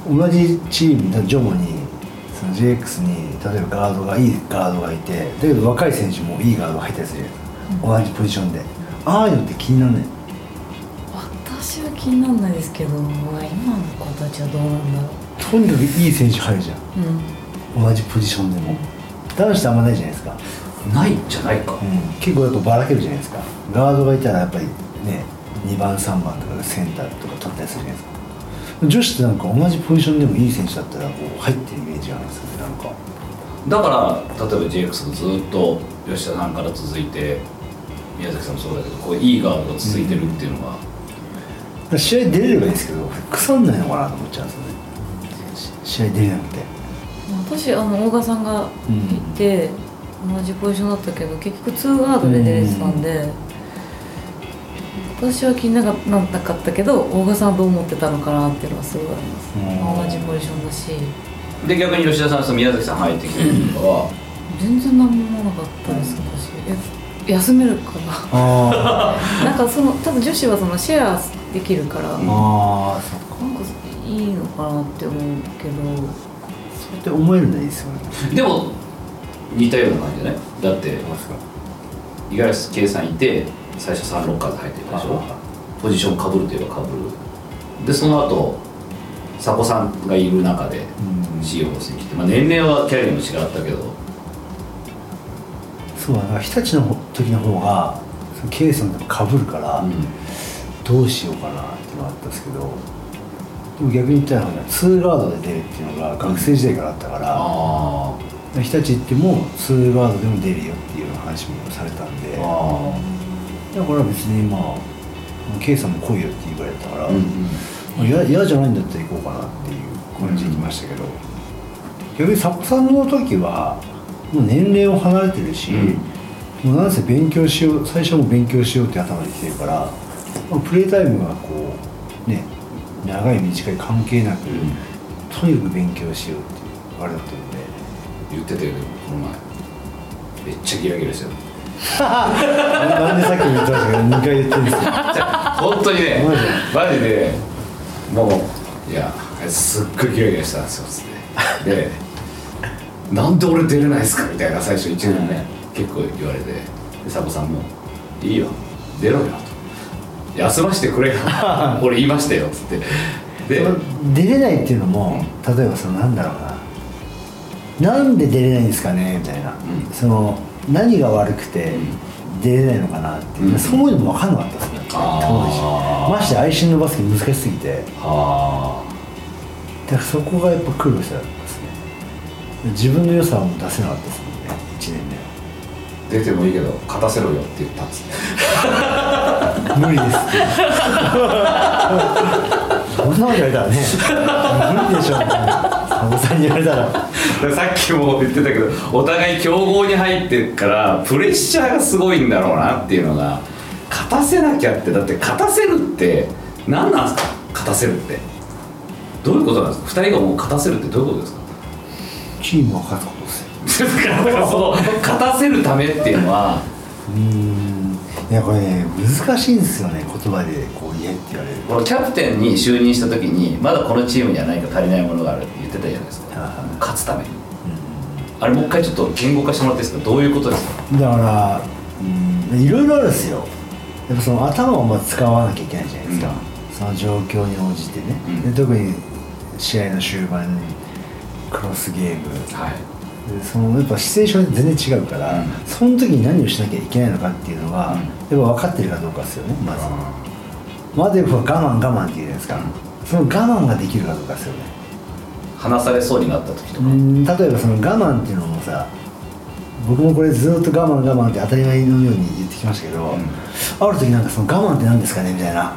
同じチーム、ジョモにその ジェイエックス に例えばガードがいいガードがいて、だけど若い選手もいいガードが入ったりする、うん、同じポジションで、ああいうのって気にならない？私は気にならないですけど、今の子たちはどうなんだろう。とにかくいい選手入るじゃん、うん、同じポジションでも。男子ってあんまないじゃないですか。ないんじゃないか、うん、結構やっぱばらけるじゃないですか。ガードがいたらやっぱりね、にばんさんばんとかセンターとか取ったりするじゃないですか。女子ってなんか同じポジションでもいい選手だったらこう入ってるイメージがあるんですよね。なんかだから例えば ジェイエックス がずっと吉田さんから続いて、宮崎さんもそうだけど、こういいガードが続いてるっていうのが、うん、試合出れればいいですけど、腐んないのかなと思っちゃうんですよね、試合出れなくて。私、あの大賀さんがいて、うん、同じポジションだったけど結局ツーガードで出れてたんで、うん、私は気にならなかったけど、大賀さんはどう思ってたのかなっていうのはすごいあります。同じポジションだし。で、逆に吉田さんと宮崎さん入ってきてるとかは全然何もなかったです、うん、私休めるからあなんかその多分女子はそのシェアできるから、あ、そっか、なんかいいのかなって思うけど、それって思えるのはいいですよね。でも似たような感じじゃない？だって五十嵐圭さんいて、最初サンロッカーズ入ってるでしょ。ポジション被るといえば被る。で、その後佐古さんがいる中で シーオー に来て、まあ、年齢はキャリアも違ったけど、そうだな、日立の時の方がケイさんとか被るから、うん、どうしようかなってのがあったんですけど、でも逆に言ったらツーガードで出るっていうのが学生時代からあったから、うん、あ、日立行ってもツーガードでも出るよっていう話もされたんで、あ、だから別にまあ、K さんも来いよって言われたから、嫌、うんうん、じゃないんだったら行こうかなっていう感じで行きましたけど、うん、逆にサポさんの時はもう年齢を離れてるし、うん、もうなんせ勉強しよう、最初も勉強しようって頭で来てるから、まあ、プレータイムがこうね、長い短い関係なく、うん、とにかく勉強しようっていうあれだったので、言ってたけど、この前めっちゃギラギラしてた。なんでさっきも言ってましたけど、にかい言ってるんですよ。本当にね、マジで、もう、いや、すっごいキラキラしたんですよって。で、なんで俺出れないですかみたいな、最初いちねんね、結構言われて、で佐古さんも、いいよ、出ろよと、休ませてくれよ、俺言いましたよっつって。で、出れないっていうのも、例えばその、なんだろうな、なんで出れないんですかねみたいな、うん、その何が悪くて出れないのかなっていう、うん、そういうのも分かんなかったですね、当時。まして、アイシンのバスケ難しすぎて、あ、だからそこがやっぱ苦労してたんですね。自分の良さはもう出せなかったですもんね、いちねんめ。出てもいいけど、勝たせろよって言ったんですね。無理ですって。そんなこと言われたらね、無理でしょうね。さんに言われたらさっきも言ってたけど、お互い強豪に入ってからプレッシャーがすごいんだろうなっていうのが、勝たせなきゃって、だって勝たせるって何なんですか？勝たせるってどういうことなんですか？ふたりがもう勝たせるってどういうことですか？チームは勝つことですよ。勝たせるためっていうのはうーん、いや、これね、難しいんですよね、言葉でこう言えって言われる。このキャプテンに就任した時に、まだこのチームには何か足りないものがあるって言ってたじゃないですか、勝つために。あれもう一回ちょっと言語化してもらっていいですか？どういうことですか？だから、うん、いろいろあるんですよ。やっぱその頭をまず使わなきゃいけないじゃないですか、うん、その状況に応じてね、うん、で特に試合の終盤にクロスゲーム、はい、でそのやっぱシチュエーション全然違うから、うん、その時に何をしなきゃいけないのかっていうのが、うん、やっぱ分かってるかどうかですよね、まず。まずやっぱ我慢我慢って言うじゃないですか、うん、その我慢ができるかどうかですよね。話されそうになった時とか、うん、例えばその我慢っていうのもさ、僕もこれずっと我慢我慢って当たり前のように言ってきましたけど、うん、ある時なんかその我慢って何ですかねみたいな、うん、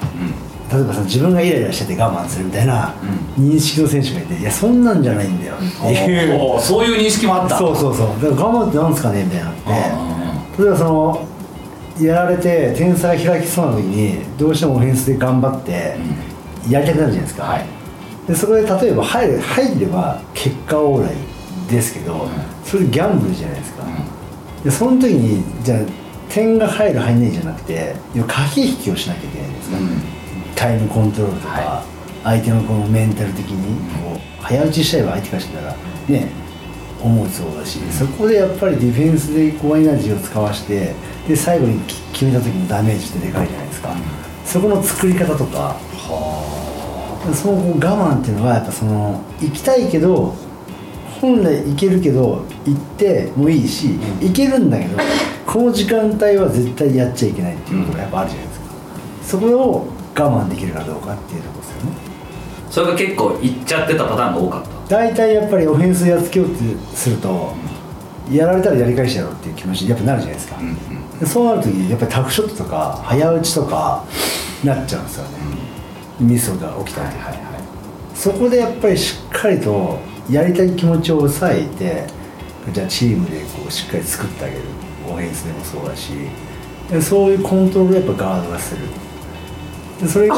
例えばその自分がイライラしてて我慢するみたいな認識の選手がいて、いやそんなんじゃないんだよっていう、そういう認識もあった。そうそうそう、だから我慢って何ですかねみたいなって、例えばそのやられて点差が開きそうな時にどうしてもオフェンスで頑張ってやりたくなるじゃないですか、うん、はい、でそこで例えば入れ、入れば結果オーライですけど、うん、それギャンブルじゃないですか、うん、でその時にじゃあ点が入る入んないじゃなくて駆け引きをしなきゃいけないですか、うん、タイムコントロールとか、はい、相手のこのメンタル的に、うん、こう早打ちしちゃえば相手からしたらね思うそうだし、そこでやっぱりディフェンスでこうエナジーを使わしてで最後に決めた時のダメージってでかいじゃないですか、うん、そこの作り方とか、はその我慢っていうのはやっぱその行きたいけど本来行けるけど行ってもいいし、うん、行けるんだけどこの時間帯は絶対やっちゃいけないっていうことがやっぱあるじゃないですか、うん、そこを我慢できるかどうかっていうところですよね。それが結構行っちゃってたパターンが多かった。大体やっぱりオフェンスやっつけようってすると、うん、やられたらやり返してやろうっていう気持ちにやっぱなるじゃないですか、うんうん、そうなるときやっぱりタフショットとか早打ちとかなっちゃうんですよね、うん、ミスが起きたりとか、はいはいはい、そこでやっぱりしっかりとやりたい気持ちを抑えてじゃあチームでこうしっかり作ってあげる、オフェンスでもそうだし、でそういうコントロールやっぱガードがする、でそれが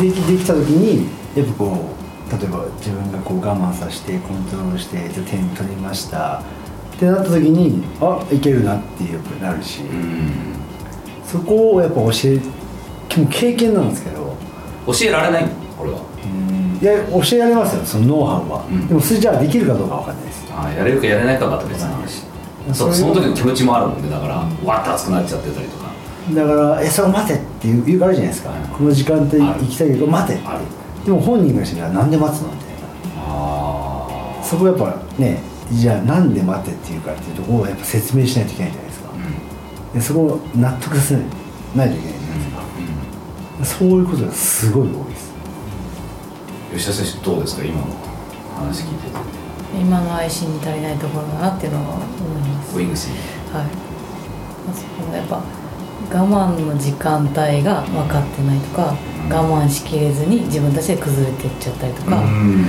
で き, できたときにやっぱこう例えば自分がこう我慢させてコントロールして点取りましたってなった時にあいけるなっていうよくなるし、うん、そこをやっぱ教え経験なんですけど教えられないこれは、うん、いや教えられますよそのノウハウは、うん、でもそれじゃあできるかどうか分かんないです。あやれるかやれないかまた別の話、うん、そ, その時の気持ちもあるもんで、ね、だからわっと熱くなっちゃってたりとかだからえそれ待てっていう言うあるじゃないですか、うん、この時間帯行きたいけど待てってあるでも本人がしたらなんで待つのみたいな、あそこはやっぱねじゃあなんで待てっていうかっていうところをやっぱ説明しないといけないじゃないですか、うん、でそこを納得させないといけないじゃないですか、うんうん、そういうことがすごい多いです。吉田選手どうですか今の話聞いてて今の愛心に足りないところだなっていうのは思います。ウィングスにはいやっぱ我慢の時間帯が分かってないとか、うん、我慢しきれずに自分たちで崩れていっちゃったりとか、うん、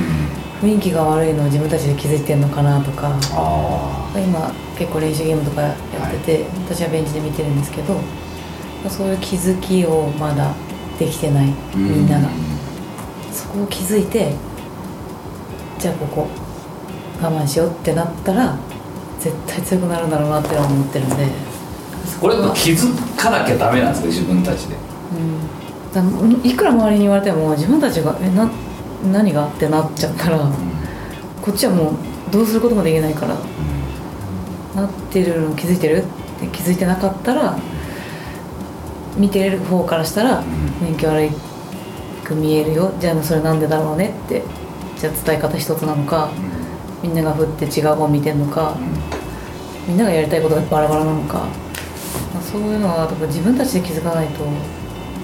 雰囲気が悪いのを自分たちで気づいてるのかなとか、あ今結構練習ゲームとかやってて、はい、私はベンチで見てるんですけどそういう気づきをまだできてない、うん、みんながそこを気づいてじゃあここ我慢しようってなったら絶対強くなるんだろうなって思ってるんでこれも気づかなきゃダメなんですか自分たちで、うん、だいくら周りに言われても自分たちがえな何がってなっちゃったら、うん、こっちはもうどうすることもできないから、うん、なってるの気づいてるって気づいてなかったら見てる方からしたら雰囲気悪く見えるよじゃあそれなんでだろうねってじゃあ伝え方一つなのか、うん、みんなが振って違う方見てるのか、うん、みんながやりたいことがバラバラなのかそういうのは自分たちで気づかないと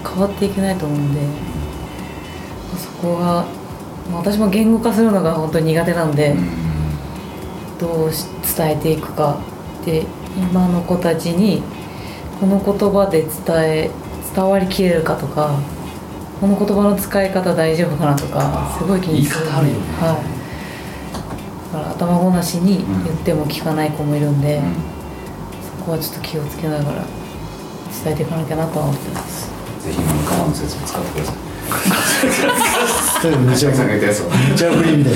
変わっていけないと思うんでそこが私も言語化するのが本当に苦手なんでどう伝えていくかで今の子たちにこの言葉で伝え伝わりきれるかとかこの言葉の使い方大丈夫かなとかすごい気にするんで、はい、だから頭ごなしに言っても聞かない子もいるんで、うんここはちょっと気をつけながら伝えていかなきゃなと思ってます。ぜひ今の我慢の説明使ってくださいめちゃくちゃめちゃ振りみたい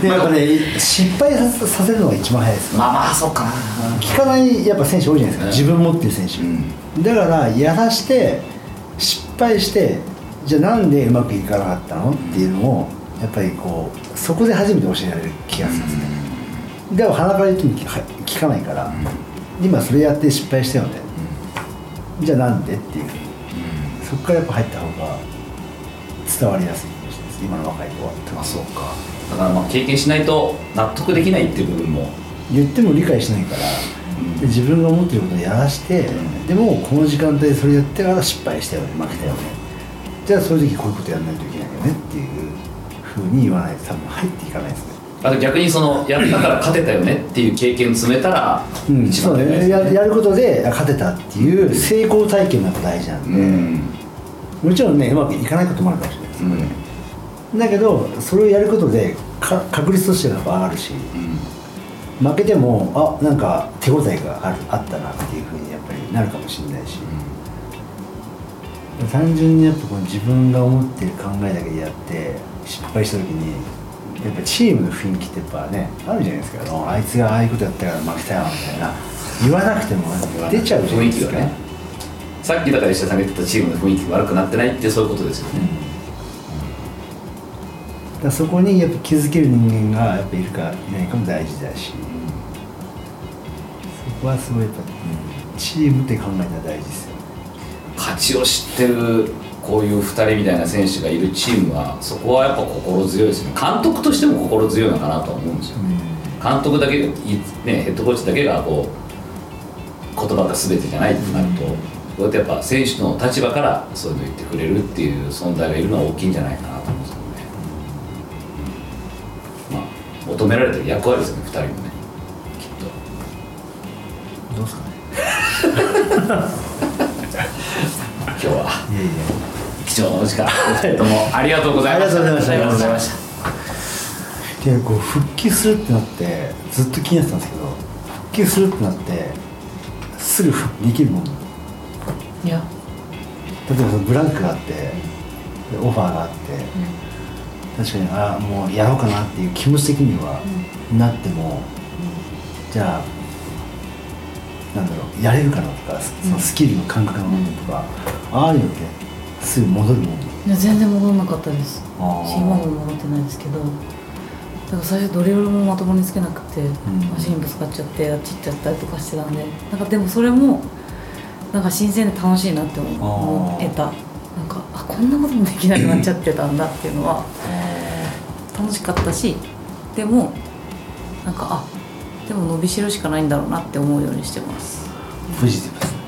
でやっぱね失敗させるのが一番早いです、ね、まあまあそうかな聞かないやっぱ選手多いじゃないですか、うん、自分持ってる選手、うん、だからやらして失敗してじゃあなんでうまくいかなかったのっていうのをやっぱりこうそこで初めて教えられる気がするんですね、うん、でも鼻から言っても聞かないから、うん今それやって失敗したよね、うん、じゃあなんでっていう、うん、そこからやっぱ入った方が伝わりやすいかもしれないです今の若い子は。まあそうかだからまあ経験しないと納得できないっていう部分も言っても理解しないから、うん、で自分が思ってることをやらして、うん、でもこの時間帯それやってから失敗したよね負けたよねじゃあそういう時こういうことやらないといけないよねっていう風に言わないと多分入っていかないですね。あと逆にそのやったから勝てたよねっていう経験を詰めたら一番大事ですね、うん、そうね、や、やることで勝てたっていう成功体験が大事なんで、うん、もちろんねうまくいかないこともあるかもしれないです、うん、だけどそれをやることでか確率としては上がるし、うん、負けてもあなんか手応えが あ, あったなっていう風にやっぱりなるかもしれないし、うん、単純にやっぱこの自分が思ってる考えだけでやって失敗した時にやっぱチームの雰囲気ってやっぱねあるじゃないですか、うん、あいつがああいうことやったから負けたよみたいな言わなくても出ちゃうじゃないですか、ね、さっきだから石田さんが言ったチームの雰囲気悪くなってないってそういうことですよね、うんだそこにやっぱ気づける人間がやっぱいるかいないかも大事だし、うん、そこはすごいやっぱ、うん、チームって考えたら大事ですよね。勝ちを知ってるこういうふたりみたいな選手がいるチームはそこはやっぱ心強いですよね。監督としても心強いのかなと思うんですよ、うん、監督だけ、ね、ヘッドコーチだけがこう言葉が全てじゃないってなると、うん、こうやってやっぱ選手の立場からそういうの言ってくれるっていう存在がいるのは大きいんじゃないかなと思うんですよ。求められてる役割ですよね、ふたりもね、きっと。どうですかね今日は、いやいや貴重なお時間、お二人ともありがとうございました。ありがとうございました。で、こう復帰するってなって、ずっと気になってたんですけど、復帰するってなって、すぐ復帰できるもん？いや。例えばブランクがあって、オファーがあって、うん確かにあもうやろうかなっていう気持ち的にはなっても、うん、じゃあなんだろうやれるかなとか、うん、そのスキルの感覚のものとか、うん、ああいうのってすぐ戻るもん。いや全然戻らなかったです。今も戻ってないんですけど、だから最初ドリブルもまともにつけなくて、うん、足にぶつかっちゃってあっち行っちゃったりとかしてたんで、なんかでもそれもなんか新鮮で楽しいなって思えた。なんかあこんなこともできなくなっちゃってたんだっていうのは楽しかったし、でもなんかあでも伸びしろしかないんだろうなって思うようにしてます。ポジティブですね。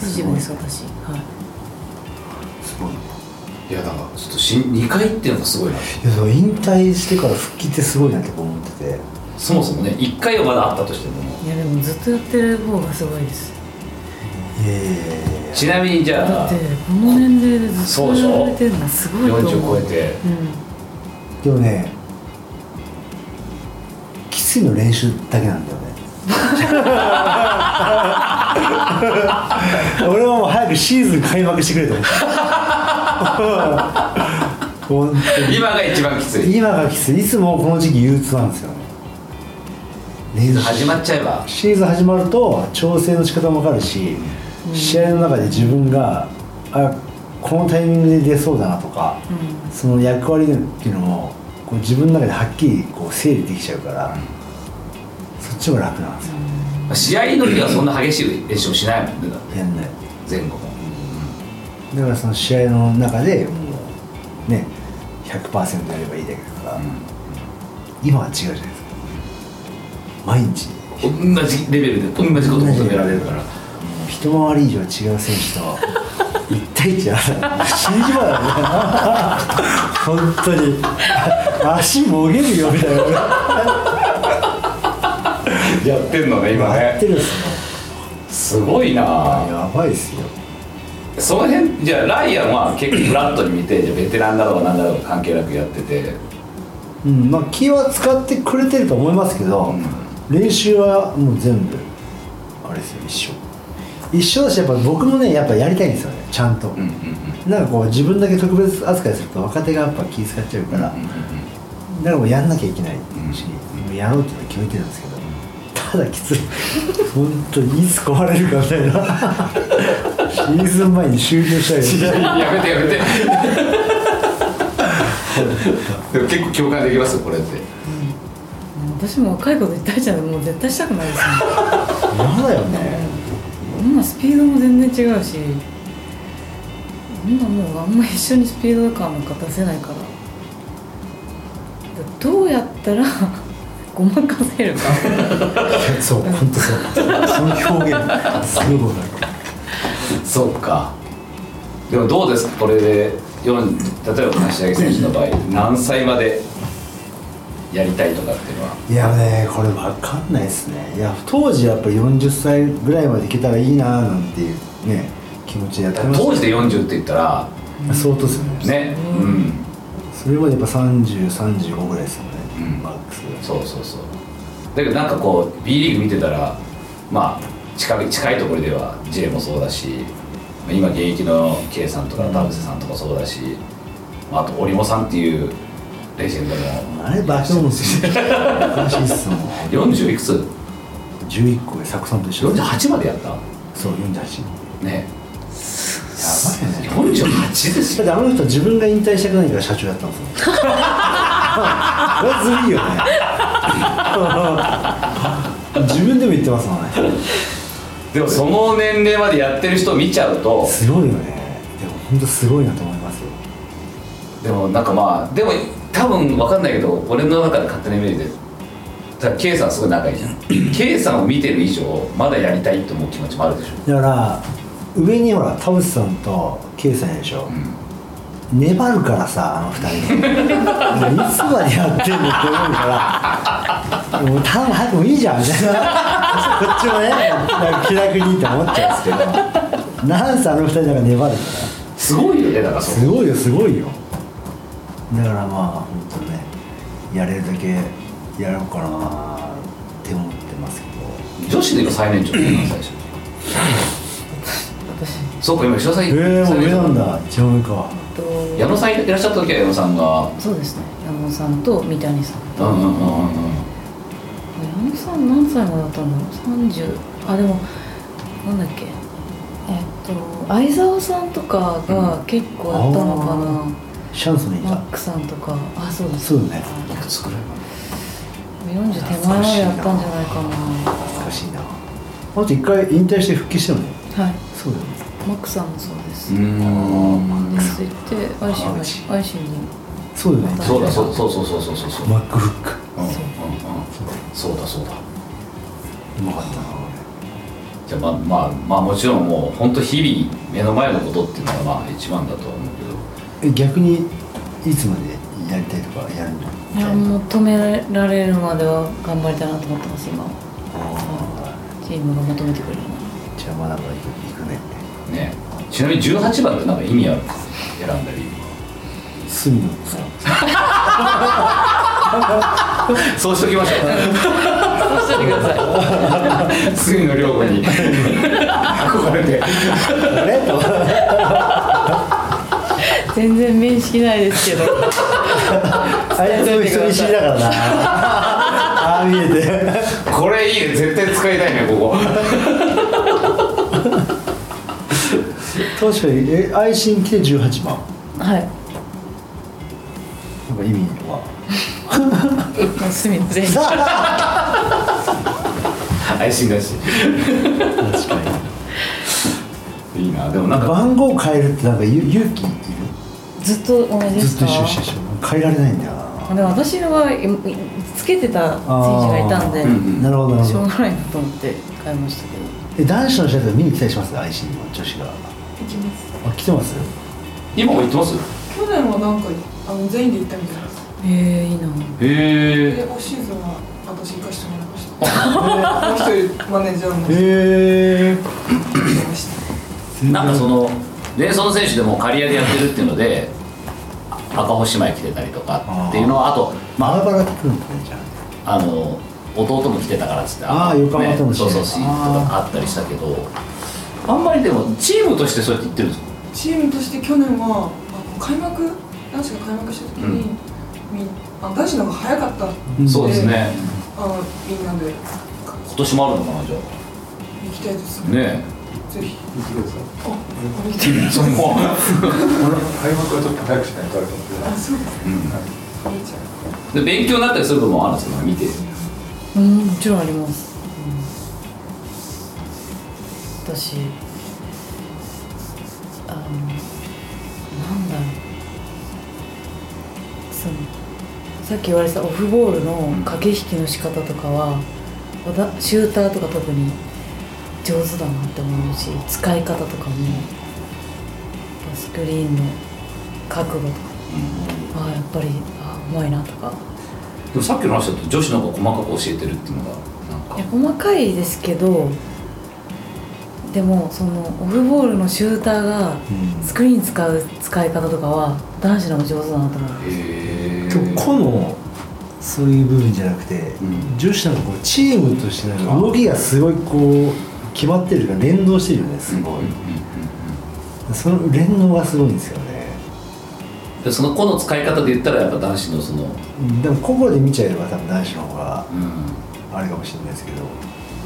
ポジティブです私、はい、すごい。いやだからちょっとしにかいっていうのがすごいな。いやだから引退してから復帰ってすごいなって思ってて、そもそもねいっかいはまだあったとしても、いやでもずっとやってる方がすごいです。えー、ちなみにじゃあだってこの年齢でずっとやられてるのはすごいと思う。よんじゅう超えて、うん、でもねきついの練習だけなんだよね俺はもう早くシーズン開幕してくれと思った本当に今が一番きつい。今がきつい。いつもこの時期憂鬱なんですよね。始まっちゃえばシーズン始まると調整の仕方も分かるし、うん、試合の中で自分があこのタイミングで出そうだなとか、うん、その役割っていうのもこう自分の中ではっきりこう整理できちゃうから、うん、そっちも楽なんですよ、うん、試合の時はそんな激しい練習をしないもんね。だってやんない前後も、うん、だからその試合の中でもうね ひゃくパーセント やればいいだけだから、うん、今は違うじゃないですか。毎日同じレベルで同じこと求められるから一回り以上違う選手と一対一やらない信じまないね本当に足もげるよみたいなやってんのね今ね。やってるんですよ。すごいな。やばいっすよその辺。じゃあライアンは結構フラットに見てじゃベテランだろうなんだろう関係なくやってて、うんまあ、気は使ってくれてると思いますけど、うん練習はもう全部あれですよ一緒一緒だし、やっぱ僕もねやっぱやりたいんですよねちゃんと、うんうんうん、なんかこう自分だけ特別扱いすると若手がやっぱ気使っちゃうから、うんうんうん、だからもうやんなきゃいけないっていうし、うん、やろうっていうのは決めてるんですけど、うん、ただきつい本当にいつ壊れるかみたいなシーズン前に終了したいやめてやめてでも結構共感できますよこれって。私も若いこと言ったいじゃん。もう絶対したくないですね。嫌だよね。今スピードも全然違うし、今もうあんま一緒にスピード感が出せないから、どうやったらごまかせるか。そう、本当そう。その表現すごいだから。そうか。でもどうですかこれでよんじゅう例えば柏木選手の場合何歳まで。やりたいとかっていうのは。いやねこれ分かんないですね。いや当時やっぱりよんじゅっさいぐらいまでいけたらいいななんていうね気持ちでやってました。当時でよんじゅうって言ったら、うん、相当ですよね。ね、うんうん、それまでやっぱさんじゅう、さんじゅうごぐらいですよね、うん、マックス。そうそうそう。だけどなんかこう B リーグ見てたら、まあ、近い、近いところでは J もそうだし、今現役の K さんとか田臥さんとかそうだし、あと折茂さんっていうレジェンドもあれバションスバシスもよんじゅういくつじゅういっこでサクさんと一緒よんじゅうはちまでやったそうよんじゅうはちねやばいねよんじゅうはちですよ。だってあの人自分が引退したくないから社長やったんですよこれずるいよね自分でも言ってますもんねでもその年齢までやってる人見ちゃうとすごいよね。でも本当すごいなと思いますよ。でもなんかまあでも多分分かんないけど俺の中で勝手なイメージでだから K さんすごい仲いいじゃんK さんを見てる以上まだやりたいと思う気持ちもあるでしょ。だから上にほら田臥さんと K さんでしょ、うん、粘るからさあのふたりもいつまでやってんのって思うからもう多分早くもいいじゃんみたいなこっちもねなんか気楽にって思っちゃうんですけどなんせあのふたりなんか粘るからすごいよね。だからすごいよすごいよ。だからまあ本当ねやれるだけやろうかなって思ってますけど。女子で今最年長って何歳でしょそうか今吉田さんえーもう上なんだ一番上か。矢野さんいらっしゃった時は矢野さんがそうですね矢野さんと三谷さんと、うんうんうんうん、矢野さん何歳までだったのさんじゅうあでもなんだっけえっと相沢さんとかが結構やったのかな、うん、シャンスにいたマックさんとかあそうですそうねいくつくらいよんじゅう手前までやったんじゃないかな。懐かしいな。あと一回引退して復帰したよね。はいそうだよね。マックさんもそうです。うーんマックス行ってアイシーアイシーにそうだよね。そうだそうそうそうそうそうそうマックフックそうだそうだうまかったな俺。じゃあまあまあ、まあ、もちろんもう本当日々目の前のことっていうのがまあ一番だとは思うけどえ逆にいつまでやりたいとかやるんだいやもう求められるまでは頑張りたいなと思ってます今は。チームが求めてくれるな。じゃあまだまだ行くねってね。ちなみにじゅうはちばんって何か意味あるか選んだ理由は隅野ですかそうしときましょうそうしといてください隅野良吾に憧れてあれ全然面識ないですけどあいつも人見知りだからなああ見えてこれいいね絶対使いたいねここ確かにえ愛心来てじゅうはちばんはいなんか意味は隅の全員愛心だし確かにいいな。でもなんか番号変えるってなんか勇気いるずっと同じですか。ずっと一緒一緒変えられないんだよな。でも私の場合つけてた選手がいたんで、うんうん、なるほどなるほどしょうがないなと思って変えましたけど。え男子の試合とか見に来たりします？アイシーの女子が行きます。あ来てます今も行ってます。去年はなんかあの全員で行ったみたいです。へえー、いいな。へえー、でオフシーズンは私行かせてもらいました。もう一人マネージャーもへえー、行きましたなんかその連想の選手でも刈谷でやってるっていうので赤星前来てたりとかっていうのは あ, あとまあバラバラ来るんだね。じゃああの弟も来てたからっつってああ横浜とも、ね、そうそうシーンとかあったりしたけど あ, あんまりでもチームとしてそうやって言ってるんですか。チームとして去年はあの開幕男子が開幕した時に、うん、あ男子の方が早かったんでそうですねあのみんなで今年もあるのかな。じゃあ行きたいですね。ねえぜひ行ってください。あ、行きたいです。開幕はちょっと早くしないとあれかもしれない。あ、そうですね、うんはい、いいじゃん。で勉強になったりすることもあるんですか見て。うん、もちろんあります、うん、私あの、なんだろうそのさっき言われたオフボールの駆け引きの仕方とかは、うん、シューターとか特に上手だなって思うし使い方とかもスクリーンの角度とか、うん、ああやっぱりあうまいなとか。でもさっきの話だと女子の方が細かく教えてるっていうのがなんかいや細かいですけどでもそのオフボールのシューターがスクリーン使う使い方とかは男子の方が上手だなと思う。へえ今日このそういう部分じゃなくて、うん、女子なんかこうチームとしての動きがすごいこう決まってるから連動してるよね、すごい、うんうんうん、その連動がすごいんですよね。でその個の使い方で言ったらやっぱ男子のそのでも個々で見ちゃえば多分男子の方があれかもしれないですけど、うん、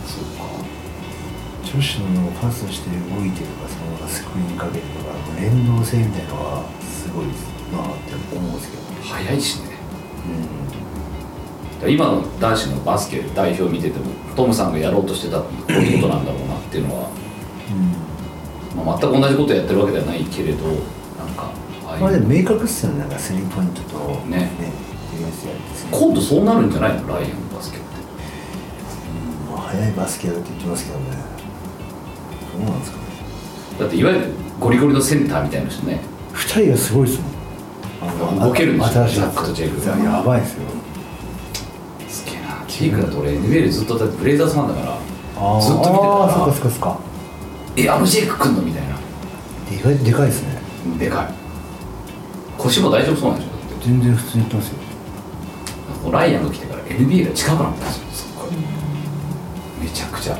そうか女子のパスして動いてとかそのスクリーンかけるとか連動性みたいなのはすごいなって思うんですけど、早いしね、うん、今の男子のバスケ代表見ててもトムさんがやろうとしてたことなんだろうなっていうのは、うんまあ、全く同じことやってるわけではないけれど、なんかああいう、まあ、でも明確っすよね、なんかスリーポイントとね、ね今度そうなるんじゃないのライオンバスケって、うん、もう早いバスケやるって言ってますけどね、どうなんですかね。だっていわゆるゴリゴリのセンターみたいな人ね、ふたりはすごいですもん、あの動けるんですよ、ザックとジェイクやばいですよ、ジェイクだと俺 エヌビーエル ずっとだってブレイザーズファンだからあずっと見てたら、あそっかそっかそっか、え、あのジェイクくんのみたいな、意外とでかいですね、でかい、腰も大丈夫そうなんでしょ、だって全然普通にいってますよ。ライアンが来てから エヌビーエー が近くなったんですよ、すっごいめちゃくちゃ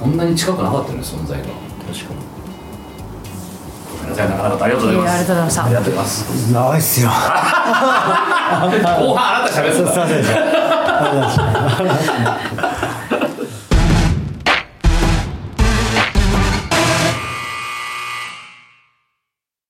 こんなに近くなかったよね、存在が。確かにごめんなさい、なかなかありがとうございます、ありがとうございました、ありがとうございます、長いっすよ後半あなた喋ってた、すいませんありがとうございました